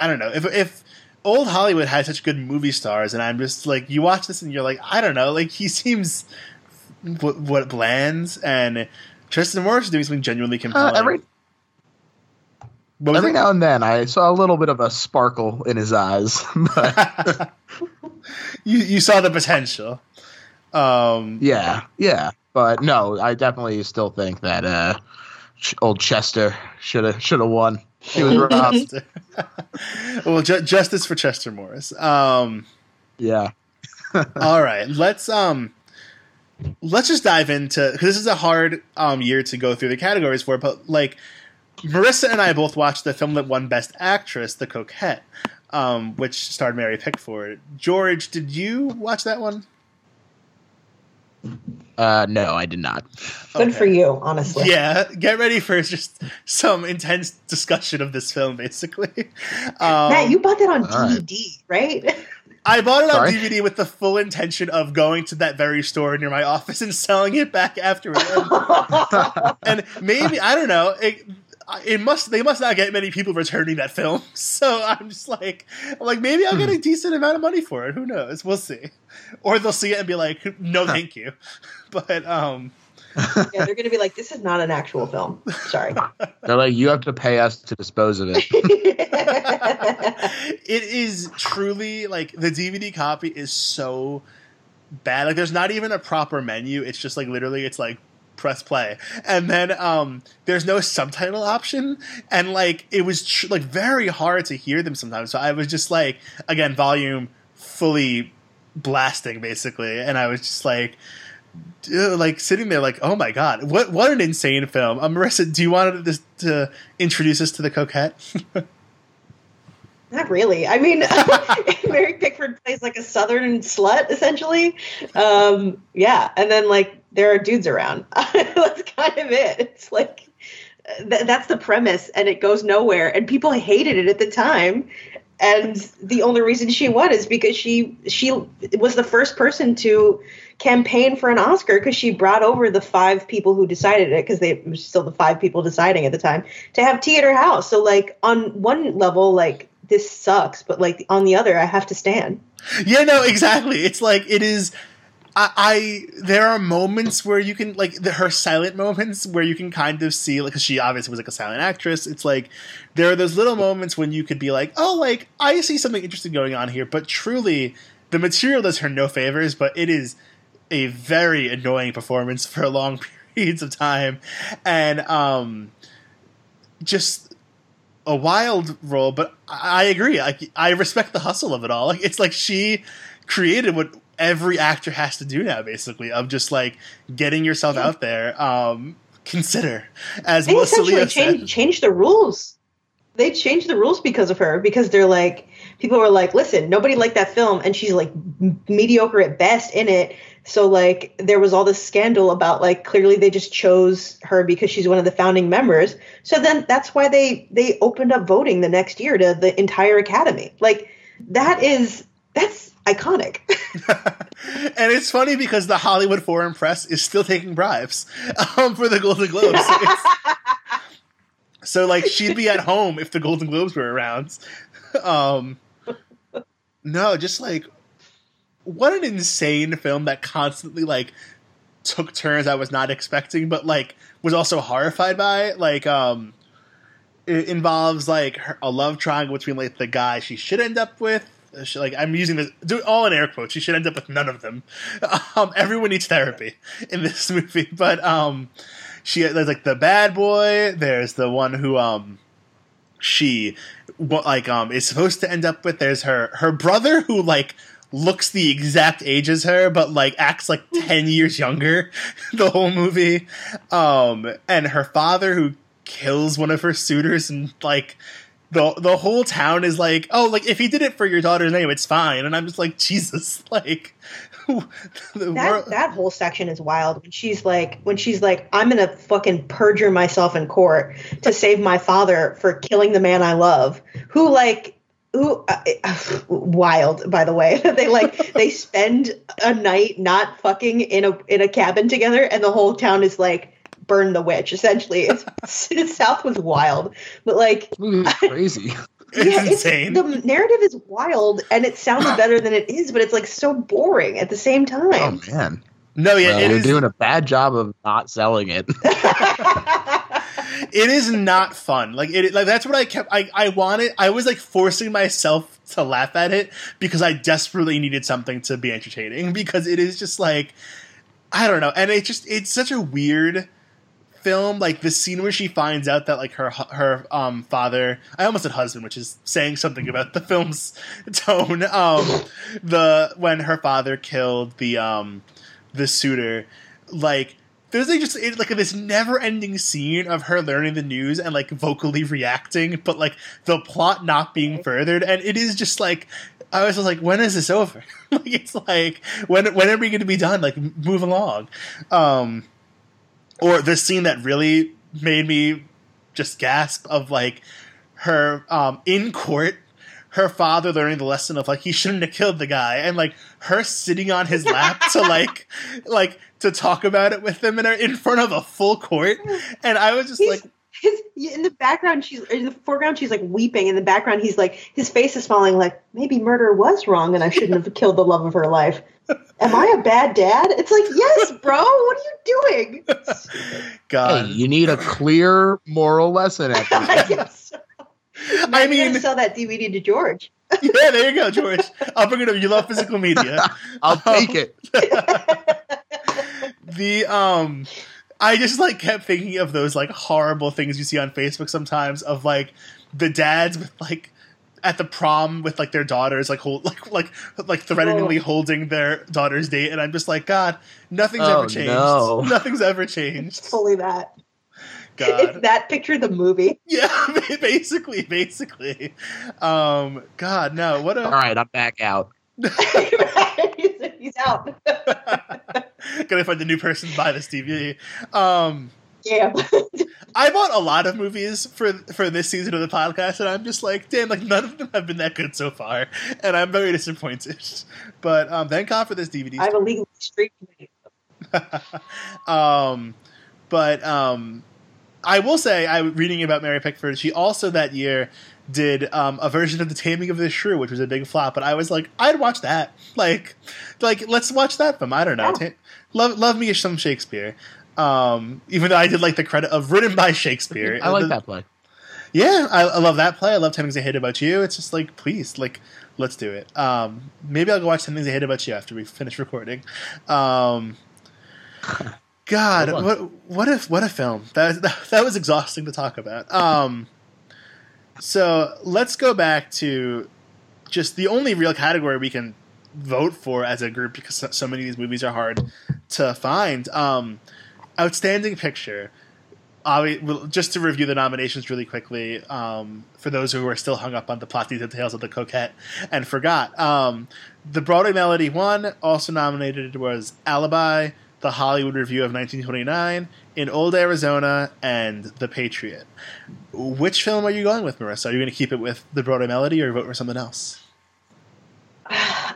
don't know. If old Hollywood had such good movie stars, and I'm just like, you watch this and you're like, I don't know, like he seems what bland, and Chester Morris is doing something genuinely compelling. Every now and then, I saw a little bit of a sparkle in his eyes. But you saw the potential. Yeah, but no, I definitely still think that old Chester should have won. He was robbed. Well, justice for Chester Morris. Yeah. All right, let's just dive into, because this is a hard year to go through the categories for. But like, Marissa and I both watched the film that won Best Actress, The Coquette, which starred Mary Pickford. George, did you watch that one? No, I did not. Okay. Good for you, honestly. Yeah, get ready for just some intense discussion of this film, basically. Matt, you bought that on DVD, right? I bought it on DVD with the full intention of going to that very store near my office and selling it back afterwards. And maybe, I don't know, they must not get many people returning that film. So I'm just like, maybe I'll get a decent amount of money for it. Who knows? We'll see. Or they'll see it and be like, no, thank you. But yeah, they're going to be like, this is not an actual film. Sorry. They're like, you have to pay us to dispose of it. It is truly, like, the DVD copy is so bad. Like, there's not even a proper menu. It's just like, literally, it's like, press play, and then there's no subtitle option, and like it was very hard to hear them sometimes. So I was just like, again, volume fully blasting basically, and I was just like, sitting there like, oh my god, what an insane film. Marissa, do you want to introduce us to The Coquette? Not really. I mean, Mary Pickford plays like a Southern slut, essentially. Yeah, and then like there are dudes around. That's kind of it. It's like that's the premise, and it goes nowhere. And people hated it at the time. And the only reason she won is because she was the first person to campaign for an Oscar, because she brought over the five people who decided it, because they were still the five people deciding at the time, to have tea at her house. So like on one level, like, this sucks, but like on the other, I have to stand. Yeah, no, exactly. It's like, it is. There are moments where you can like her silent moments where you can kind of see, like, 'cause she obviously was like a silent actress. It's like there are those little moments when you could be like, oh, like I see something interesting going on here, but truly the material does her no favors. But it is a very annoying performance for long periods of time, and just a wild role. But I agree. Like, I respect the hustle of it all. Like, it's like she created what every actor has to do now, basically, of just like getting yourself out there. Consider, as they essentially change the rules. They changed the rules because of her, because they're like, people were like, listen, nobody liked that film, and she's like mediocre at best in it. So like there was all this scandal about like, clearly they just chose her because she's one of the founding members. So then that's why they opened up voting the next year to the entire Academy. Like that's iconic. And it's funny because the Hollywood Foreign Press is still taking bribes for the Golden Globes. So like she'd be at home if the Golden Globes were around. No, just like, what an insane film that constantly like took turns I was not expecting, but like was also horrified by. Like, it involves like a love triangle between like the guy she should end up with. Like, I'm using this all in air quotes. She should end up with none of them. Everyone needs therapy in this movie, but there's like the bad boy. There's the one who she is supposed to end up with. There's her brother who like looks the exact age as her, but like acts like 10 years younger the whole movie. And her father who kills one of her suitors, and like the whole town is like, oh, like if he did it for your daughter's name, it's fine. And I'm just like, Jesus, like that whole section is wild. When she's like, I'm gonna fucking perjure myself in court to save my father for killing the man I love, who like. Ooh, wild, by the way. they spend a night not fucking in a cabin together, and the whole town is like, burn the witch, essentially. It's, the South was wild, but like, crazy. It's insane. The narrative is wild, and it sounded better than it is, but it's like so boring at the same time. Oh man, no, yeah, well, you're doing a bad job of not selling it. It is not fun. Like that's what I kept. I wanted. I was like forcing myself to laugh at it because I desperately needed something to be entertaining. Because it is just like, I don't know, and it's such a weird film. Like the scene where she finds out that like her father, I almost said husband, which is saying something about the film's tone. When her father killed the suitor, like there's like just like this never ending scene of her learning the news and like vocally reacting, but like the plot not being furthered, and it is just like. I was just like, when is this over? Like, it's like, when are we going to be done? Like, move along. Or the scene that really made me just gasp of, like, her in court, her father learning the lesson of, like, he shouldn't have killed the guy. And, like, her sitting on his lap to, like to talk about it with him in front of a full court. And I was just like... In the foreground, she's like weeping. In the background, he's like, his face is falling. Like maybe murder was wrong, and I shouldn't have killed the love of her life. Am I a bad dad? It's like, yes, bro. What are you doing? God, hey, you need a clear moral lesson. After that. Yes. I mean, gonna sell that DVD to George. Yeah, there you go, George. I'll bring it up. You love physical media. I'll take it. I just, like, kept thinking of those, like, horrible things you see on Facebook sometimes of, like, the dads with, like, at the prom with, like, their daughters, like, threateningly holding their daughter's date. And I'm just like, God, nothing's ever changed. No. Nothing's ever changed. It's fully that. God. It's that picture of the movie. Yeah, basically. God, no. What a... All right, I'm back out. He's out. Gotta find a new person to buy this TV. Yeah. I bought a lot of movies for this season of the podcast, and I'm just like, damn, like none of them have been that good so far, and I'm very disappointed. But thank God for this DVD. I have a legal streak. But I will say, I was reading about Mary Pickford. She also that year did a version of The Taming of the Shrew, which was a big flop. But I was like, I'd watch that. Like let's watch that film. I don't know. Yeah. Love me some Shakespeare. Even though I did like the credit of written by Shakespeare. I like that play. Yeah, I love that play. I love 10 Things I Hate About You. It's just like, please, like, let's do it. Maybe I'll go watch 10 Things I Hate About You after we finish recording. God, what a film. That was exhausting to talk about. So let's go back to just the only real category we can vote for as a group because so many of these movies are hard to find. Outstanding Picture. Just to review the nominations really quickly, for those who are still hung up on the plot details of The Coquette and forgot. The Broadway Melody won. Also nominated was Alibi, The Hollywood Revue of 1929, In Old Arizona, and The Patriot. Which film are you going with, Marisa? Are you going to keep it with The Broadway Melody or vote for something else?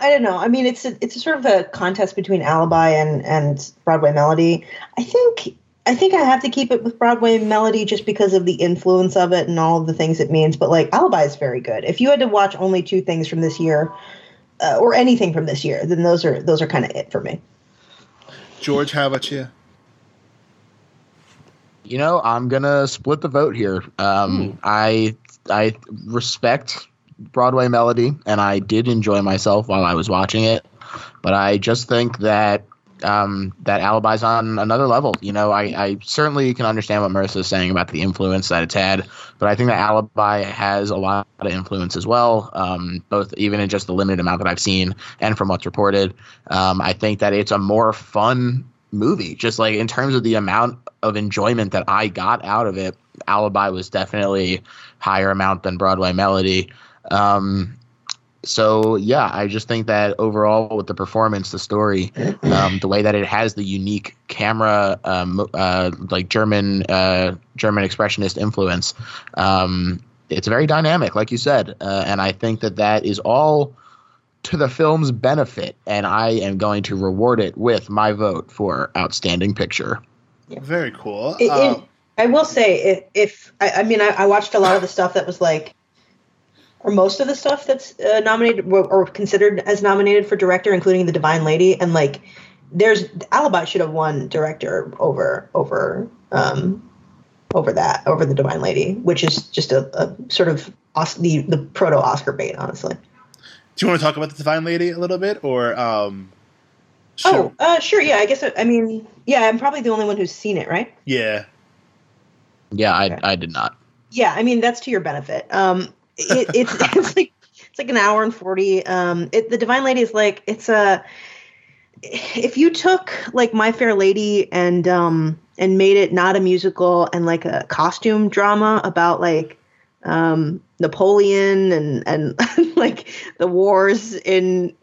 I don't know. I mean, it's a sort of a contest between Alibi and Broadway Melody. I think I have to keep it with Broadway Melody just because of the influence of it and all of the things it means. But, like, Alibi is very good. If you had to watch only two things from this year or anything from this year, then those are kind of it for me. George, how about you? You know, I'm gonna split the vote here. I respect Broadway Melody, and I did enjoy myself while I was watching it. But I just think that that Alibi's on another level. You know, I certainly can understand what Marisa is saying about the influence that it's had, but I think that Alibi has a lot of influence as well, both even in just the limited amount that I've seen and from what's reported. I think that it's a more fun movie, just like in terms of the amount of enjoyment that I got out of it. Alibi was definitely higher amount than Broadway Melody. So, yeah, I just think that overall with the performance, the story, the way that it has the unique camera, like German expressionist influence, it's very dynamic, like you said. And I think that is all to the film's benefit. And I am going to reward it with my vote for Outstanding Picture. Yeah. Very cool. I will say, I watched a lot of the stuff that was like, or most of the stuff that's nominated or considered as nominated for director, including The Divine Lady. And like, there's Alibi should have won director over The Divine Lady, which is just a sort of the proto Oscar bait, honestly. Do you want to talk about The Divine Lady a little bit, or? Sure. Oh, sure. Yeah, I guess. I'm probably the only one who's seen it, right? Yeah. Yeah, I did not. Yeah, I mean, that's to your benefit. It's like an hour and 40. The Divine Lady is like, if you took like My Fair Lady and made it not a musical and like a costume drama about like Napoleon and like the wars in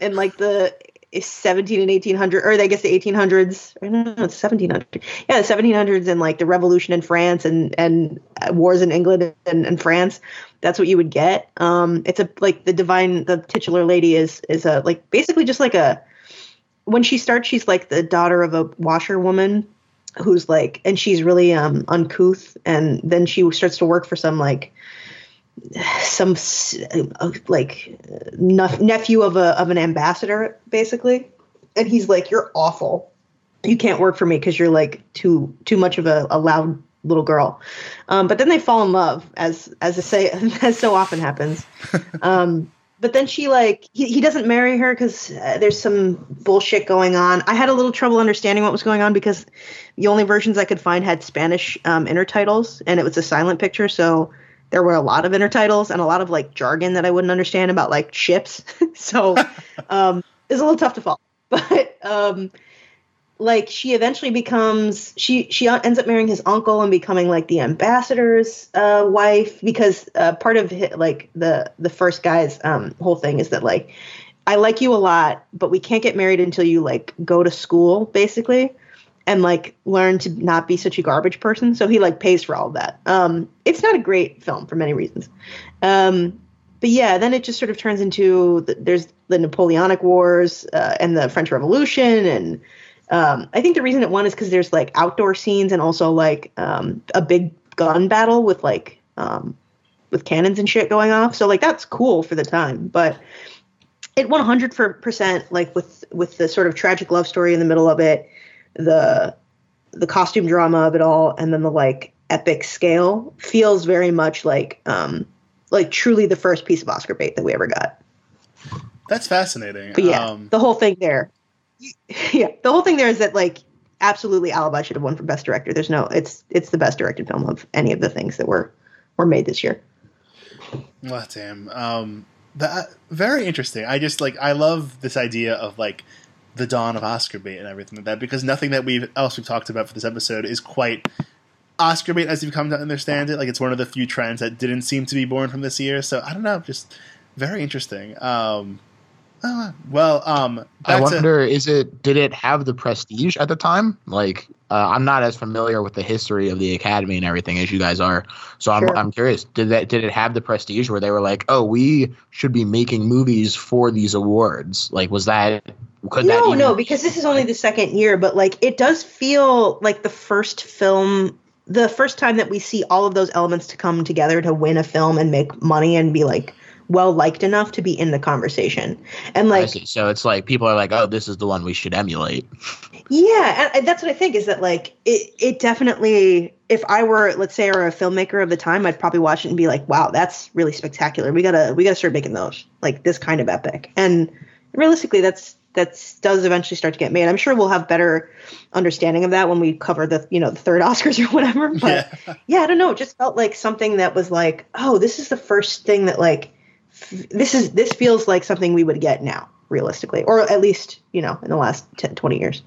like the 17 and 1800, or I guess the 1800s. I don't know, it's 1700. Yeah, the 1700s and like the Revolution in France and wars in England and France. That's what you would get. It's a like the titular lady is a like basically just like a. When she starts, she's like the daughter of a washerwoman who's like, and she's really uncouth. And then she starts to work for nephew of an ambassador, basically. And he's like, "You're awful. You can't work for me because you're like too much of a loud little girl." But then they fall in love, as so often happens. But then she like he doesn't marry her because there's some bullshit going on. I had a little trouble understanding what was going on because the only versions I could find had Spanish intertitles, and it was a silent picture. So there were a lot of intertitles and a lot of like jargon that I wouldn't understand about like ships. So it's a little tough to follow. But like she eventually becomes she ends up marrying his uncle and becoming like the ambassador's wife, because part of like the first guy's whole thing is that like, "I like you a lot, but we can't get married until you like go to school, basically, and like learn to not be such a garbage person." So he like pays for all of that. It's not a great film for many reasons. But yeah, then it just sort of turns into there's the Napoleonic Wars and the French Revolution, and I think the reason it won is because there's like outdoor scenes and also like a big gun battle with like with cannons and shit going off. So like that's cool for the time, but it won 100% like with the sort of tragic love story in the middle of it, the costume drama of it all, and then the like epic scale feels very much like truly the first piece of Oscar bait that we ever got. That's fascinating. But yeah, the whole thing there. Yeah, the whole thing there is that like absolutely Alibi should have won for best director. There's no, it's the best directed film of any of the things that were made this year. Well, damn, that very interesting. I just like I love this idea of like the dawn of Oscar bait and everything like that, because nothing that we've talked about for this episode is quite Oscar bait as you've come to understand it. Like it's one of the few trends that didn't seem to be born from this year. So I don't know, just very interesting. I wonder, did it have the prestige at the time? Like, I'm not as familiar with the history of the Academy and everything as you guys are, so I'm sure. I'm curious. Did it have the prestige where they were like, "Oh, we should be making movies for these awards"? Like, was that? No, because this is only the second year, but like, it does feel like the first film, the first time that we see all of those elements to come together to win a film and make money and be like well liked enough to be in the conversation. And like, so it's like people are like, "Oh, this is the one we should emulate." Yeah, and that's what I think is that like it definitely, if I were, let's say, or a filmmaker of the time, I'd probably watch it and be like, "Wow, that's really spectacular. We gotta start making those, like this kind of epic." And realistically, that does eventually start to get made. I'm sure we'll have better understanding of that when we cover the, you know, the third Oscars or whatever. But yeah, I don't know. It just felt like something that was like, oh, this is the first thing that like. This feels like something we would get now, realistically, or at least, you know, in the last 10, 20 years.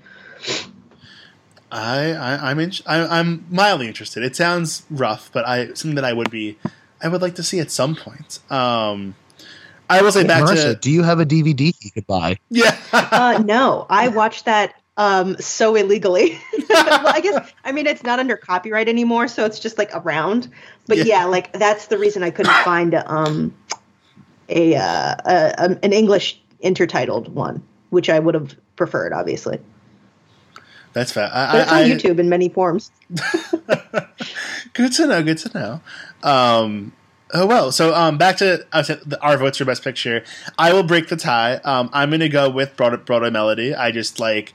I'm mildly interested. It sounds rough, but something that I would like to see at some point. I will say Marisa, do you have a DVD you could buy? Yeah. No, I watched that so illegally. Well, I guess, I mean, it's not under copyright anymore, so it's just like around. But yeah like that's the reason I couldn't find an English intertitled one, which I would have preferred, obviously. That's fair. But it's on YouTube in many forms. Good to know. Oh, well. So back to our votes for Best Picture. I will break the tie. I'm going to go with Broadway Melody. I just like...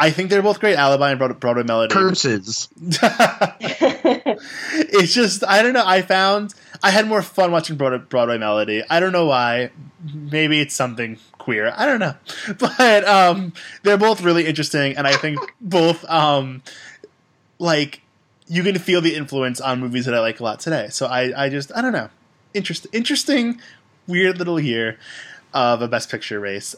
I think they're both great, Alibi and Broadway Melody. Curses. It's just, I don't know. I had more fun watching Broadway Melody. I don't know why. Maybe it's something queer. I don't know. But they're both really interesting, and I think both, like, you can feel the influence on movies that I like a lot today. So I just, I don't know. Interesting, weird little year of a Best Picture race.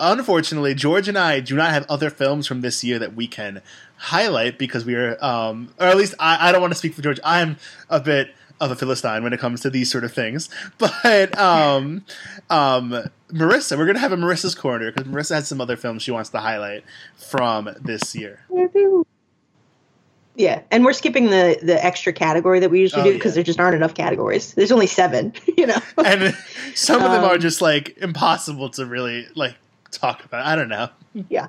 Unfortunately, George and I do not have other films from this year that we can highlight because we are, or at least I don't want to speak for George. I'm a bit of a Philistine when it comes to these sort of things. But Marisa, we're going to have a Marisa's Corner because Marisa has some other films she wants to highlight from this year. Yeah, and we're skipping the extra category that we usually do because there just aren't enough categories. There's only 7, you know. And some of them are just, like, impossible to really, like, talk about. I don't know. Yeah.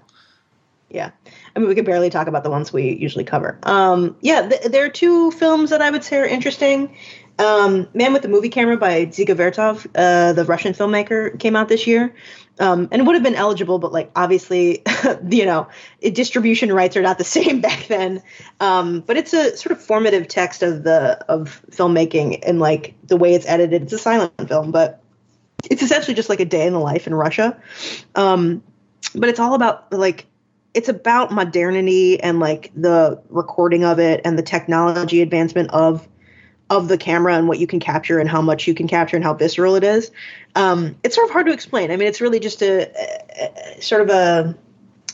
I mean, we could barely talk about the ones we usually cover. There are 2 films that I would say are interesting. Man with the Movie Camera by Dzika Vertov, the Russian filmmaker, came out this year. And it would have been eligible, but like obviously, you know, distribution rights are not the same back then. But it's a sort of formative text of filmmaking and like the way it's edited. It's a silent film, but it's essentially just like a day in the life in Russia. But it's all about like, it's about modernity and like the recording of it and the technology advancement of the camera and what you can capture and how much you can capture and how visceral it is. It's sort of hard to explain. I mean, it's really just an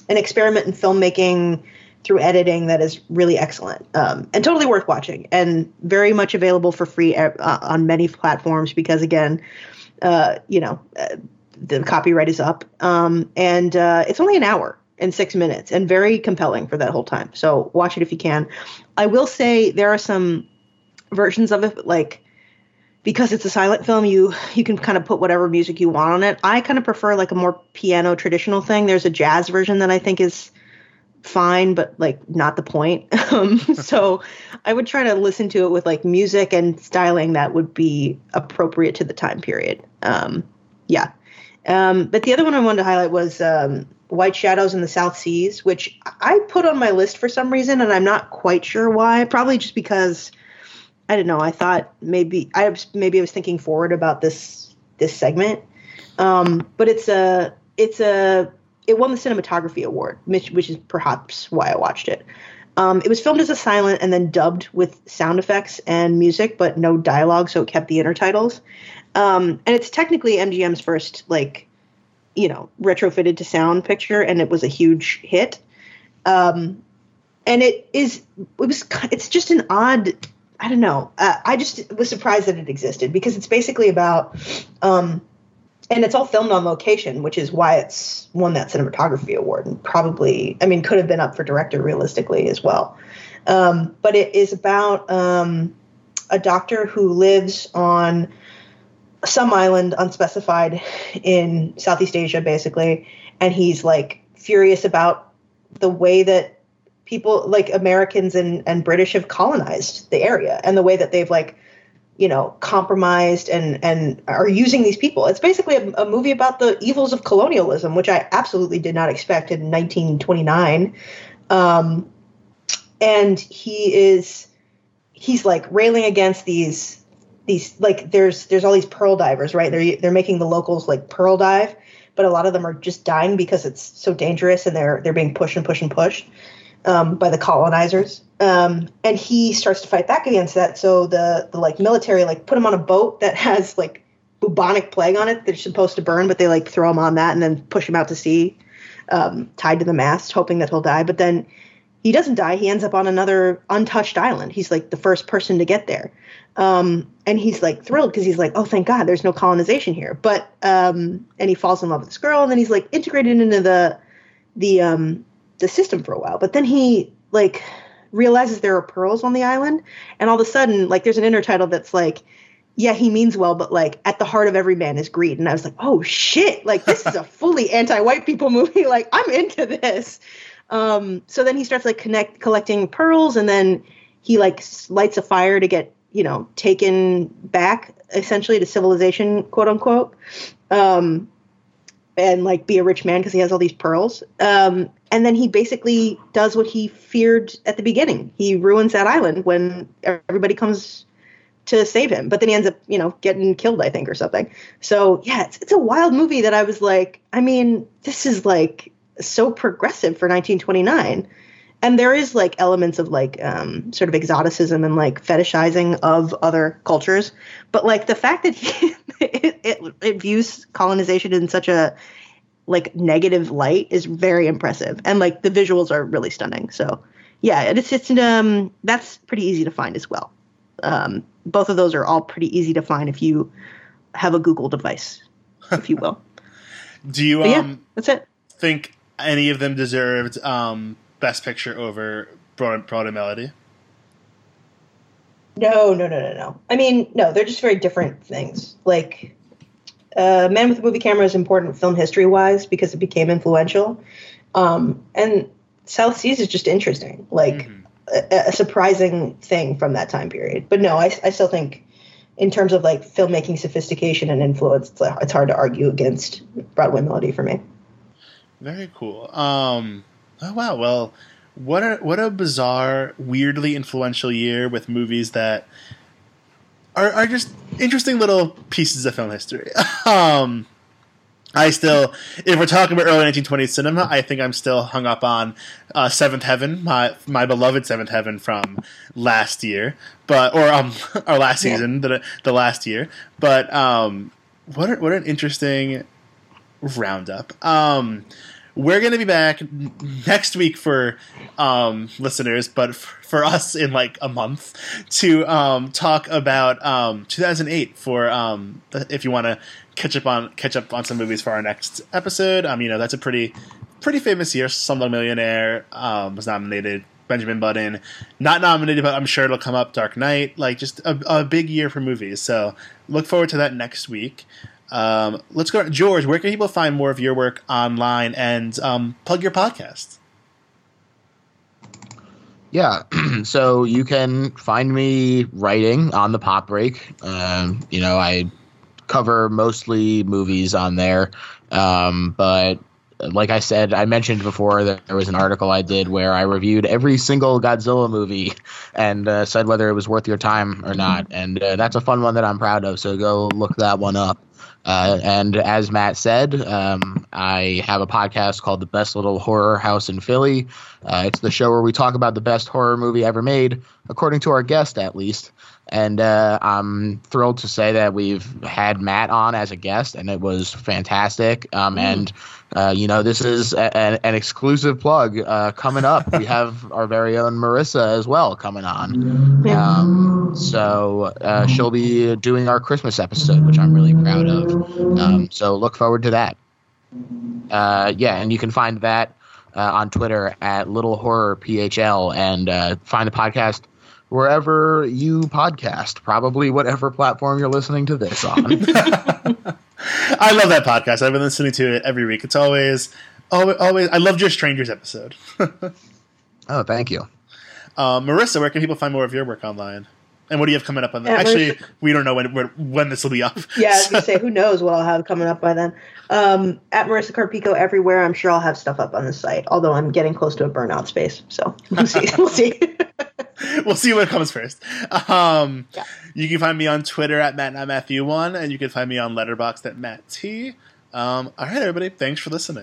experiment in filmmaking through editing that is really excellent and totally worth watching and very much available for free on many platforms because, again, the copyright is up. And it's only an hour and 6 minutes and very compelling for that whole time. So watch it if you can. I will say there are some versions of it, like, because it's a silent film, you can kind of put whatever music you want on it. I kind of prefer like a more piano traditional thing. There's a jazz version that I think is fine, but like not the point. So I would try to listen to it with like music and styling that would be appropriate to the time period. But the other one I wanted to highlight was White Shadows in the South Seas, which I put on my list for some reason, and I'm not quite sure why. Probably just because, I don't know, I thought maybe I was thinking forward about this segment. But it won the cinematography award, which is perhaps why I watched it. It was filmed as a silent and then dubbed with sound effects and music, but no dialogue, so it kept the intertitles. And it's technically MGM's first, like, you know, retrofitted to sound picture, and it was a huge hit. And it's just an odd, I don't know. I just was surprised that it existed because it's basically about, and it's all filmed on location, which is why it's won that cinematography award and probably, I mean, could have been up for director realistically as well. But it is about a doctor who lives on some island unspecified in Southeast Asia, basically. And he's like furious about the way that people like Americans and British have colonized the area and the way that they've like, you know, compromised and are using these people. It's basically a movie about the evils of colonialism, which I absolutely did not expect in 1929. And he's like railing against these like there's all these pearl divers, right? They're making the locals like pearl dive, but a lot of them are just dying because it's so dangerous and they're being pushed by the colonizers. And he starts to fight back against that. So the like military like put him on a boat that has like bubonic plague on it. They're supposed to burn, but they like throw him on that and then push him out to sea, tied to the mast, hoping that he'll die. But then he doesn't die. He ends up on another untouched island. He's like the first person to get there. And he's like thrilled because he's like, oh, thank God, there's no colonization here. But and he falls in love with this girl, and then he's like integrated into the system for a while. But then he like realizes there are pearls on the island, and all of a sudden, like, there's an intertitle that's like, yeah, he means well, but like at the heart of every man is greed. And I was like, oh shit, like this is a fully anti-white people movie. Like, I'm into this. So then he starts like collecting pearls, and then he like lights a fire to get you know, taken back essentially to civilization, quote unquote, and like be a rich man because he has all these pearls. And then he basically does what he feared at the beginning. He ruins that island when everybody comes to save him, but then he ends up, you know, getting killed, I think, or something. So yeah, it's a wild movie that I was like, I mean, this is like so progressive for 1929. And there is like elements of like sort of exoticism and like fetishizing of other cultures. But like the fact that it views colonization in such a like negative light is very impressive. And like the visuals are really stunning. So yeah, it's that's pretty easy to find as well. Both of those are all pretty easy to find if you have a Google device, if you will. Do you that's it. Think any of them deserved Best Picture over Broadway Melody? No. I mean, no, they're just very different things. Like, Man with a Movie Camera is important film history-wise because it became influential. And South Seas is just interesting. Like, a surprising thing from that time period. But no, I still think in terms of, like, filmmaking sophistication and influence, it's hard to argue against Broadway Melody for me. Very cool. Oh, wow. Well, what a bizarre, weirdly influential year with movies that are just interesting little pieces of film history. If we're talking about early 1920s cinema, I think I'm still hung up on Seventh Heaven, my beloved Seventh Heaven from last year, our last season, the last year. But what an interesting roundup. We're going to be back next week for listeners, but for us in like a month to talk about 2008 for if you want to catch up on some movies for our next episode. You know, that's a pretty famous year. Slumdog Millionaire was nominated. Benjamin Button, not nominated, but I'm sure it'll come up. Dark Knight, like just a big year for movies. So look forward to that next week. Let's go, George. Where can people find more of your work online, and plug your podcast? Yeah, so you can find me writing on the Pop Break. I cover mostly movies on there, but like I said, I mentioned before that there was an article I did where I reviewed every single Godzilla movie and said whether it was worth your time or not, and that's a fun one that I'm proud of. So go look that one up. And as Matt said, I have a podcast called The Best Little Horror House in Philly. It's the show where we talk about the best horror movie ever made, according to our guest, at least. And I'm thrilled to say that we've had Matt on as a guest, and it was fantastic. And, this is an exclusive plug coming up. We have our very own Marisa as well coming on. So she'll be doing our Christmas episode, which I'm really proud of. So look forward to that. And you can find that on Twitter at Little Horror PHL, and find the podcast wherever you podcast, probably whatever platform you're listening to this on. I love that podcast. I've been listening to it every week. It's always I loved your Strangers episode. Oh, thank you. Marisa, where can people find more of your work online? And what do you have coming up on that? Actually, we don't know when this will be up. Yeah, I was going to say, who knows what I'll have coming up by then. At Marisa Carpico everywhere. I'm sure I'll have stuff up on the site, although I'm getting close to a burnout space. So we'll see. We'll see what comes first. You can find me on Twitter at MattNotMatthew1, and you can find me on Letterboxd at MattT. All right, everybody. Thanks for listening.